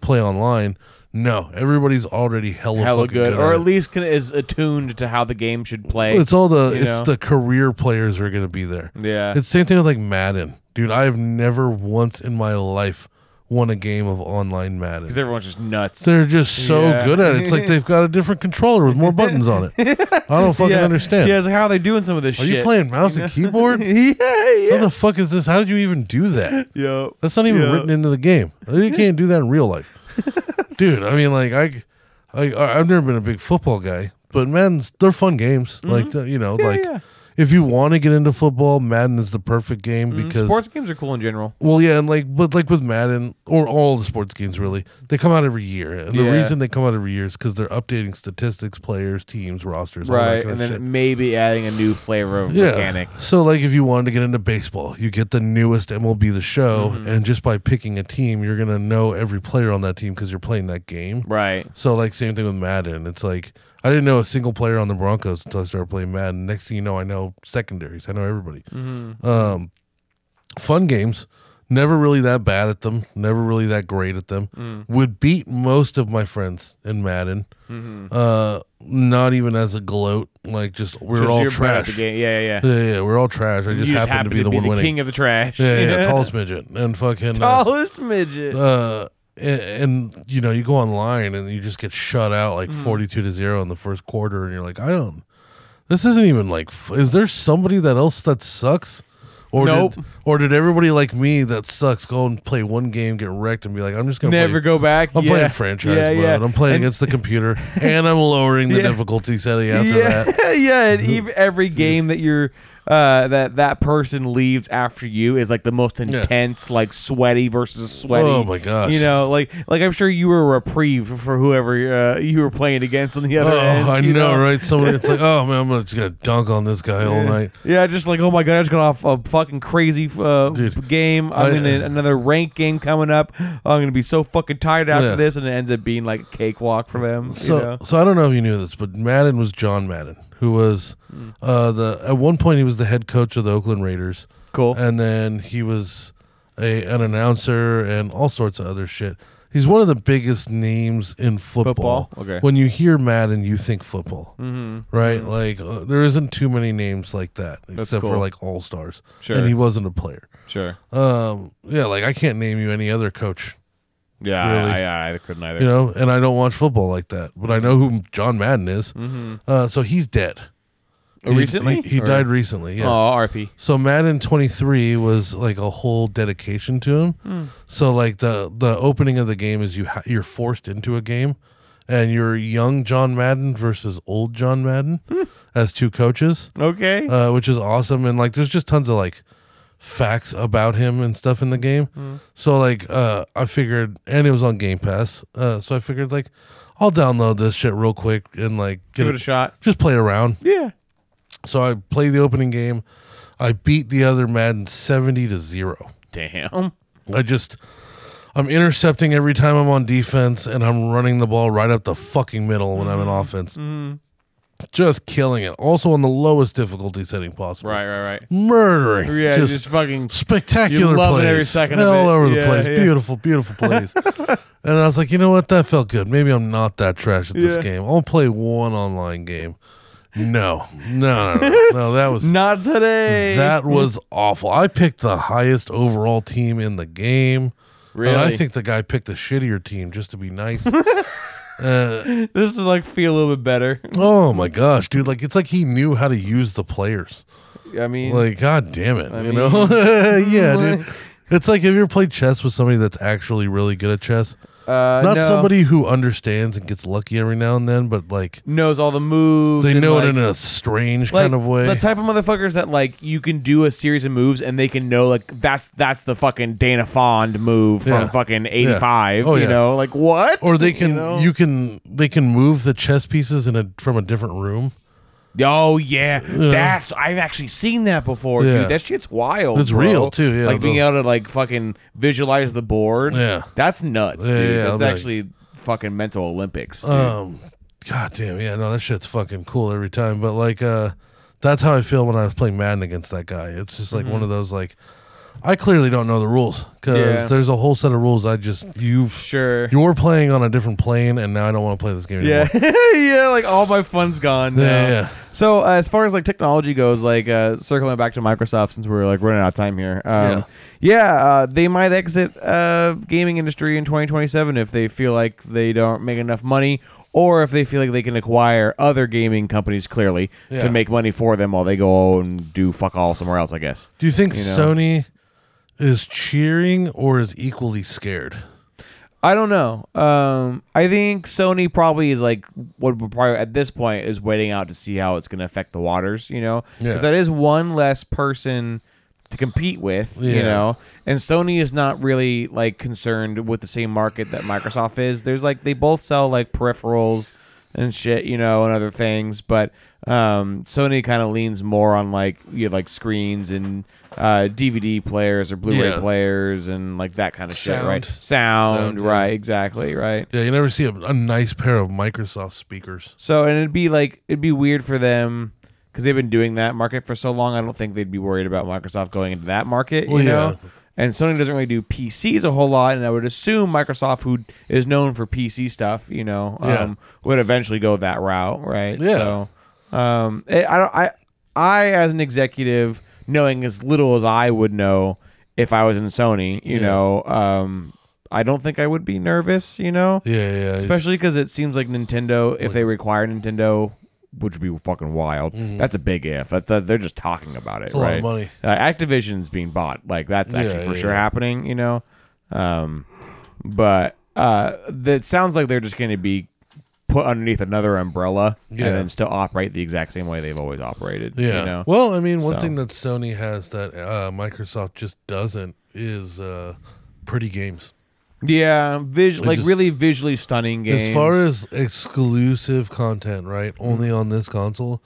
play online, no, everybody's already hella fucking good, or at least is attuned to how the game should play. It's the career players are going to be there. Yeah, it's the same thing with like Madden, dude. I have never once in my life won a game of online Madden. Because everyone's just nuts. They're just so good at it. It's like they've got a different controller with more buttons on it. I don't fucking understand. Yeah, it's like, how are they doing some of this shit? Are you playing mouse and keyboard? Yeah. How the fuck is this? How did you even do that? Yo. That's not even written into the game. You can't do that in real life. Dude, I mean, like, I've never been a big football guy, But Madden's, they're fun games. Mm-hmm. Like, you know, if you want to get into football, Madden is the perfect game because sports games are cool in general. Well, yeah, and but with Madden or all the sports games really, they come out every year, and the reason they come out every year is because they're updating statistics, players, teams, rosters, right, all that kind and of then shit. Maybe adding a new flavor of mechanic. So, if you wanted to get into baseball, you get the newest MLB The Show, and just by picking a team, you're gonna know every player on that team because you're playing that game, right? So, same thing with Madden. It's like, I didn't know a single player on the Broncos until I started playing Madden. Next thing you know, I know secondaries. I know everybody. Mm-hmm. Fun games. Never really that bad at them. Never really that great at them. Would beat most of my friends in Madden. Not even as a gloat. We're all trash. We're all trash. I just happened to be the one winning. King of the trash. Tallest midget. And fucking... Tallest midget. And you know, you go online and you just get shut out 42-0 in the first quarter, and you're like, this isn't even is there somebody that else that sucks? Or nope. Did everybody like me that sucks go and play one game, get wrecked, and be like, I'm just going to never go back. I'm playing franchise mode. Yeah. I'm playing against the computer, and I'm lowering the difficulty setting after that. And every game that you're that person leaves after you is the most intense, sweaty versus sweaty. Oh my gosh! You know, I'm sure you were a reprieve for whoever you were playing against on the other end. Oh, I know, right? Somebody, it's oh man, I'm just gonna dunk on this guy all night. Yeah, just oh my god, I just got off a fucking crazy game. I'm in another ranked game coming up. I'm gonna be so fucking tired after this, and it ends up being a cakewalk for them. So, so I don't know if you knew this, but Madden was John Madden, who was at one point he was the head coach of the Oakland Raiders. Cool. And then he was an announcer and all sorts of other shit. He's one of the biggest names in football. Okay. When you hear Madden, you think football, right? There isn't too many names like that, except for all stars. Sure. And he wasn't a player. Sure. I can't name you any other coach. Yeah, really. I couldn't either. You know, and I don't watch football like that, but I know who John Madden is. So he's dead. Recently? He died recently, yeah. Oh, RP. So Madden 23 was a whole dedication to him. So the opening of the game is you're forced into a game, and you're young John Madden versus old John Madden as two coaches. Okay. Which is awesome, and there's just tons of facts about him and stuff in the game. So I figured, and it was on Game Pass, so I figured I'll download this shit real quick and give it a shot, just play around. So I played the opening game. I beat the other Madden 70-0. Damn. I'm intercepting every time I'm on defense, and I'm running the ball right up the fucking middle when I'm in offense. Just killing it. Also on the lowest difficulty setting possible. Right. Murdering. Yeah, just fucking spectacular plays. Every second all of it. Over the place. Yeah. Beautiful plays. And I was like, you know what? That felt good. Maybe I'm not that trash at this game. I'll play one online game. No, that was not today. That was awful. I picked the highest overall team in the game. Really? And I think the guy picked a shittier team just to be nice. This is feel a little bit better. Oh my gosh, dude! It's he knew how to use the players. I mean, god damn it, know? Yeah, dude. It's have you ever played chess with somebody that's actually really good at chess? Somebody who understands and gets lucky every now and then, but knows all the moves. They know it in a strange kind of way. The type of motherfuckers that you can do a series of moves and they can know that's the fucking Dana Fond move from fucking 85. Yeah. Oh, yeah. You know, what? Or they can they can move the chess pieces from a different room. Oh yeah, I've actually seen that before, dude. That shit's wild. It's real too. Yeah, being able to fucking visualize the board. Yeah, that's nuts, dude. Yeah, that's actually fucking mental Olympics. God damn, yeah, no, that shit's fucking cool every time. But that's how I feel when I was playing Madden against that guy. It's just one of those I clearly don't know the rules because there's a whole set of rules you're playing on a different plane, and now I don't want to play this game anymore. Yeah, all my fun's gone. Yeah. So as far as technology goes, circling back to Microsoft since we're running out of time here. They might exit gaming industry in 2027 if they feel like they don't make enough money, or if they feel like they can acquire other gaming companies clearly to make money for them while they go and do fuck all somewhere else, I guess. Do you think Sony is cheering or is equally scared? I don't know. I think Sony probably is like what we're probably at this point is waiting out to see how it's going to affect the waters, you know, because that is one less person to compete with, you know, and Sony is not really like concerned with the same market that Microsoft is. There's like they both sell like peripherals and shit, you know, and other things, but Sony kind of leans more on like you know, like screens and DVD players or Blu-ray players and like that kind of shit, right? Sound, right? Exactly, right? Yeah, you never see a nice pair of Microsoft speakers. So, and it'd be like it'd be weird for them because they've been doing that market for so long. I don't think they'd be worried about Microsoft going into that market, you know. And Sony doesn't really do PCs a whole lot, and I would assume Microsoft, who is known for PC stuff, you know, would eventually go that route, right? Yeah. So, I as an executive, knowing as little as I would know if I was in Sony, you know, I don't think I would be nervous, you know? Especially because it seems like Nintendo, if they require Nintendo, which would be fucking wild. That's a big if. They're just talking about it, it's a lot of money. Activision's being bought. Like, that's actually for sure happening, you know? But that sounds like they're just going to be put underneath another umbrella and then still operate the exact same way they've always operated. You know? Well, I mean, one thing that Sony has that Microsoft just doesn't is pretty games. Really visually stunning games. As far as exclusive content, right? Only on this console,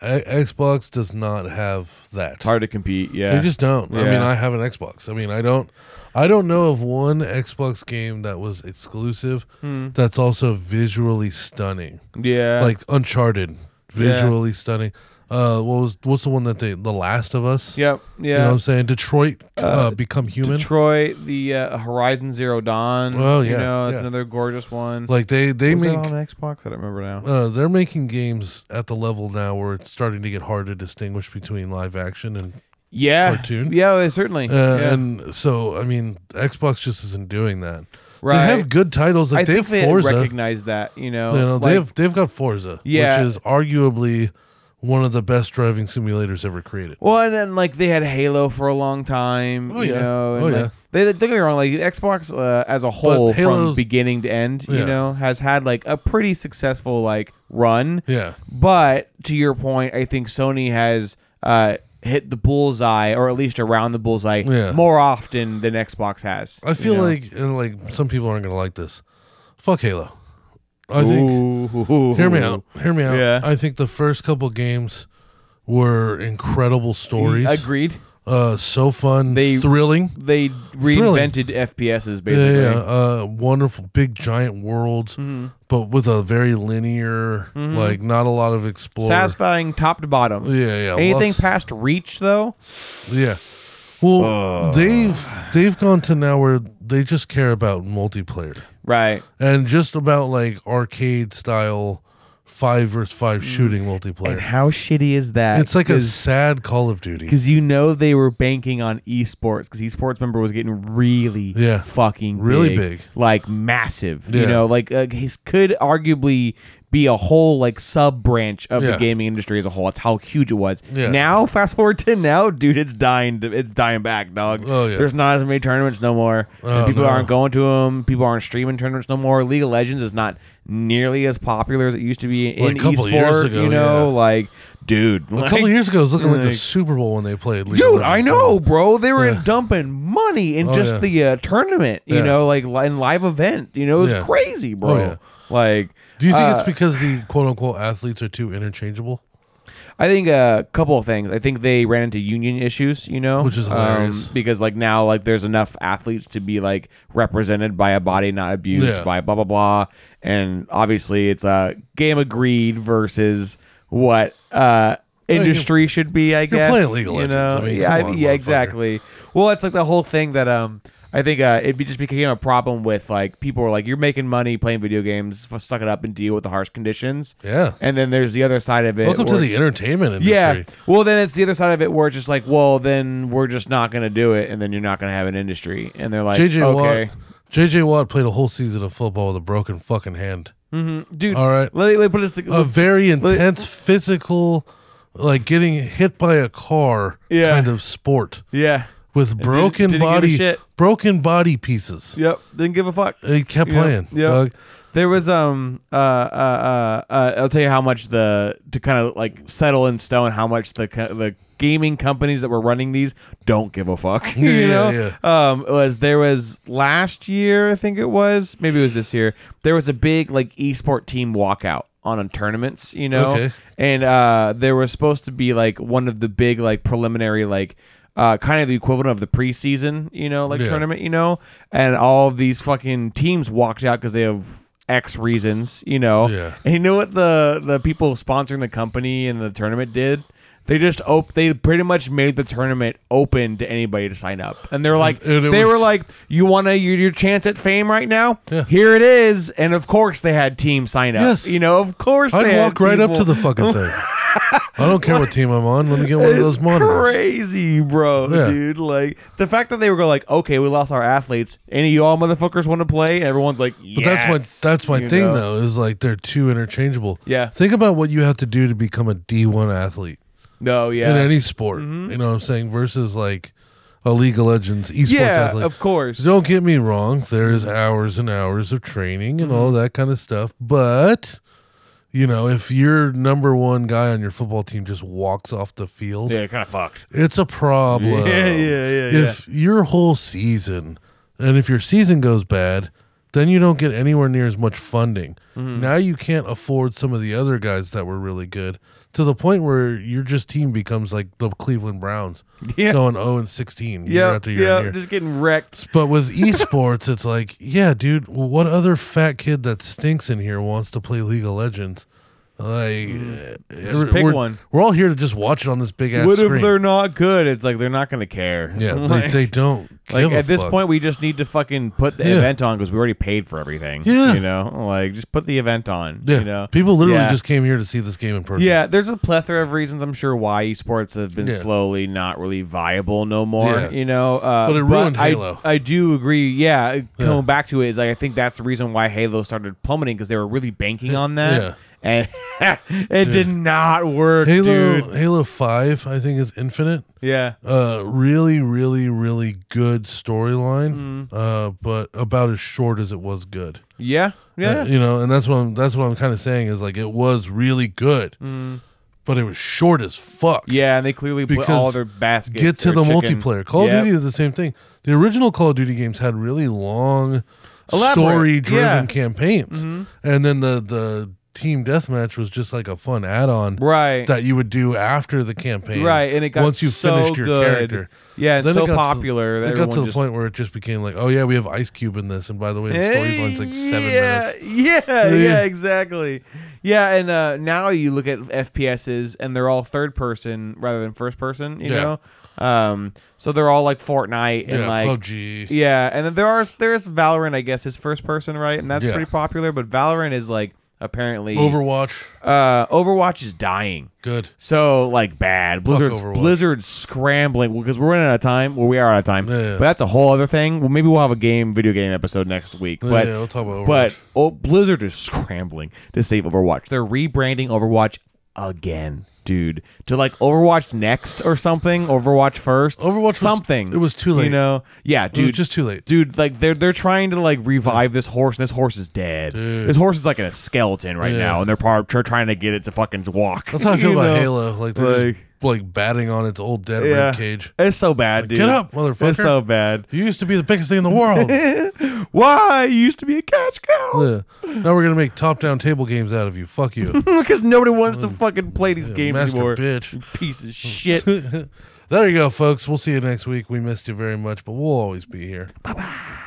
Xbox does not have that. It's hard to compete. They just don't. I mean, I have an Xbox. I mean, I don't know of one Xbox game that was exclusive that's also visually stunning. Like Uncharted, visually stunning. What's the one that The Last of Us? You know what I'm saying? Detroit, Become Human. Detroit, the Horizon Zero Dawn. Oh yeah, you know, that's another gorgeous one. Like they was make that on Xbox. I don't remember now. They're making games at the level now where it's starting to get hard to distinguish between live action and cartoon. Certainly. And so I mean, Xbox just isn't doing that. Right. They have good titles. Like I think they have Forza. Recognize that, you know. Like, they've got Forza, which is arguably one of the best driving simulators ever created. Well, and then like they had Halo for a long time. You know, and don't get me wrong. Like Xbox as a whole, from beginning to end, you know, has had like a pretty successful like run. But to your point, I think Sony has hit the bullseye, or at least around the bullseye, more often than Xbox has. I feel like some people aren't gonna like this. Fuck Halo. I think hear me out. I think the first couple games were incredible stories. Agreed. So fun, thrilling. They reinvented FPSs basically. Wonderful big giant worlds, but with a very linear, like not a lot of exploring. Satisfying top to bottom. Anything past Reach though? Well, they've gone to now where they just care about multiplayer. Right. And just about like arcade style 5v5 shooting multiplayer. And how shitty is that? It's like a sad Call of Duty. Because you know they were banking on esports, because esports member was getting really fucking really big. Like massive. You know, like his could arguably be a whole like sub branch of the gaming industry as a whole. That's how huge it was. Now fast forward to now, dude, it's dying back, dog. There's not as many tournaments no more. People aren't going to them. People aren't streaming tournaments no more. League of Legends is not nearly as popular as it used to be in esports, you know, like dude, a couple years ago, it was looking like the Super Bowl when they played League of Legends. I know, bro. They were dumping money in the tournament, you know, like in live event. You know, it's crazy, bro. Like, do you think it's because the quote unquote athletes are too interchangeable? I think a couple of things. I think they ran into union issues, you know, which is hilarious because like now like there's enough athletes to be like represented by a body not abused by blah blah blah, and obviously it's a game agreed versus what industry should be. I guess you're playing League of Legends. I mean, exactly. Well, it's like the whole thing that I think just became a problem with like people were like, you're making money playing video games, suck it up and deal with the harsh conditions. And then there's the other side of it. Welcome to the entertainment industry. Well, then it's the other side of it where it's just like, well, then we're just not going to do it, and then you're not going to have an industry. And they're like, J.J. Watt played a whole season of football with a broken fucking hand. Dude, all right. Let me put this. A very intense physical, like getting hit by a car kind of sport. Yeah. with broken body pieces. Yep, didn't give a fuck. And he kept playing. Yeah, there was I'll tell you how much to kind of like settle in stone how much the gaming companies that were running these don't give a fuck. You know? There was last year, I think it was, maybe it was this year. There was a big like esport team walkout on tournaments, you know, and there was supposed to be like one of the big like preliminary like. Kind of the equivalent of the preseason, you know, like tournament, you know, and all of these fucking teams walked out because they have X reasons, you know. Yeah. And you know what the people sponsoring the company and the tournament did? They just they pretty much made the tournament open to anybody to sign up, and they're like, you want your chance at fame right now? Yeah. Here it is, and of course they had teams sign up. Yes. You know, of course I'd walk right up to the fucking thing. I don't care what team I'm on. Let me get one of those monitors. Crazy, bro, dude. Like the fact that they were going like, okay, we lost our athletes. Any of y'all motherfuckers want to play? Everyone's like, yes. But that's my thing though. Is like they're too interchangeable. Yeah. Think about what you have to do to become a D1 athlete. No, yeah. In any sport, you know what I'm saying? Versus like a League of Legends esports athlete. Yeah, of course. Don't get me wrong. There is hours and hours of training and all that kind of stuff. But, you know, if your number one guy on your football team just walks off the field. Yeah, kind of fucked. It's a problem. Yeah. If your whole season, and if your season goes bad, then you don't get anywhere near as much funding. Mm-hmm. Now you can't afford some of the other guys that were really good. To the point where your just team becomes like the Cleveland Browns, going 0-16 year after year. Yeah, just getting wrecked. But with esports, it's like, yeah, dude, what other fat kid that stinks in here wants to play League of Legends? Like, just pick one. We're all here to just watch it on this big ass screen. What if they're not good? It's like they're not going to care. Yeah, like, they don't. Like at this point, we just need to fucking put the event on because we already paid for everything. Yeah, you know, like just put the event on. Yeah, you know? People literally just came here to see this game in person. Yeah, there's a plethora of reasons I'm sure why esports have been slowly not really viable no more. Yeah. You know, but it ruined Halo. I do agree. Yeah, coming back to it is like I think that's the reason why Halo started plummeting because they were really banking on that. Yeah. And it did not work. Halo 5, I think, is Infinite. Yeah. Really, really, really good storyline. But about as short as it was good. Yeah. Yeah. You know, and that's what I'm kind of saying is like it was really good. Mm. But it was short as fuck. Yeah, and they clearly put all their baskets. Get to the chicken. Multiplayer. Call of Duty is the same thing. The original Call of Duty games had really long story-driven campaigns. Mm-hmm. And then the team deathmatch was just like a fun add-on that you would do after the campaign and it got once you finished your character and then so popular that it got to the point where it just became like, oh yeah, we have Ice Cube in this, and by the way the storyline's like 7 minutes. Exactly. And now you look at FPSs and they're all third person rather than first person, you know. So they're all like Fortnite and like PUBG. Yeah, and then there's Valorant, I guess, is first person, right? And that's pretty popular, but Valorant is like apparently Overwatch. Overwatch is dying. Good. So like bad. Blizzard's scrambling because we're running out of time. Well, we are out of time. Yeah. But that's a whole other thing. Well, maybe we'll have a video game episode next week. But yeah, we'll talk about Overwatch. But Blizzard is scrambling to save Overwatch. They're rebranding Overwatch again, dude, to like Overwatch Next or something, Overwatch First, Overwatch something. It was too late, you know. Yeah, dude, it was just too late, dude. Like they're trying to like revive this horse, and this horse is dead. Dude. This horse is like in a skeleton right now, and they're trying to get it to fucking walk. That's how I feel about Halo. Like they're just batting on its old dead rib cage. It's so bad, dude. Get up, motherfucker. It's so bad. You used to be the biggest thing in the world. Why? You used to be a cash cow. Yeah. Now we're gonna make top-down table games out of you. Fuck you. Because nobody wants to fucking play these games anymore. Bitch. Piece of shit. There you go, folks. We'll see you next week. We missed you very much, but we'll always be here. Bye bye.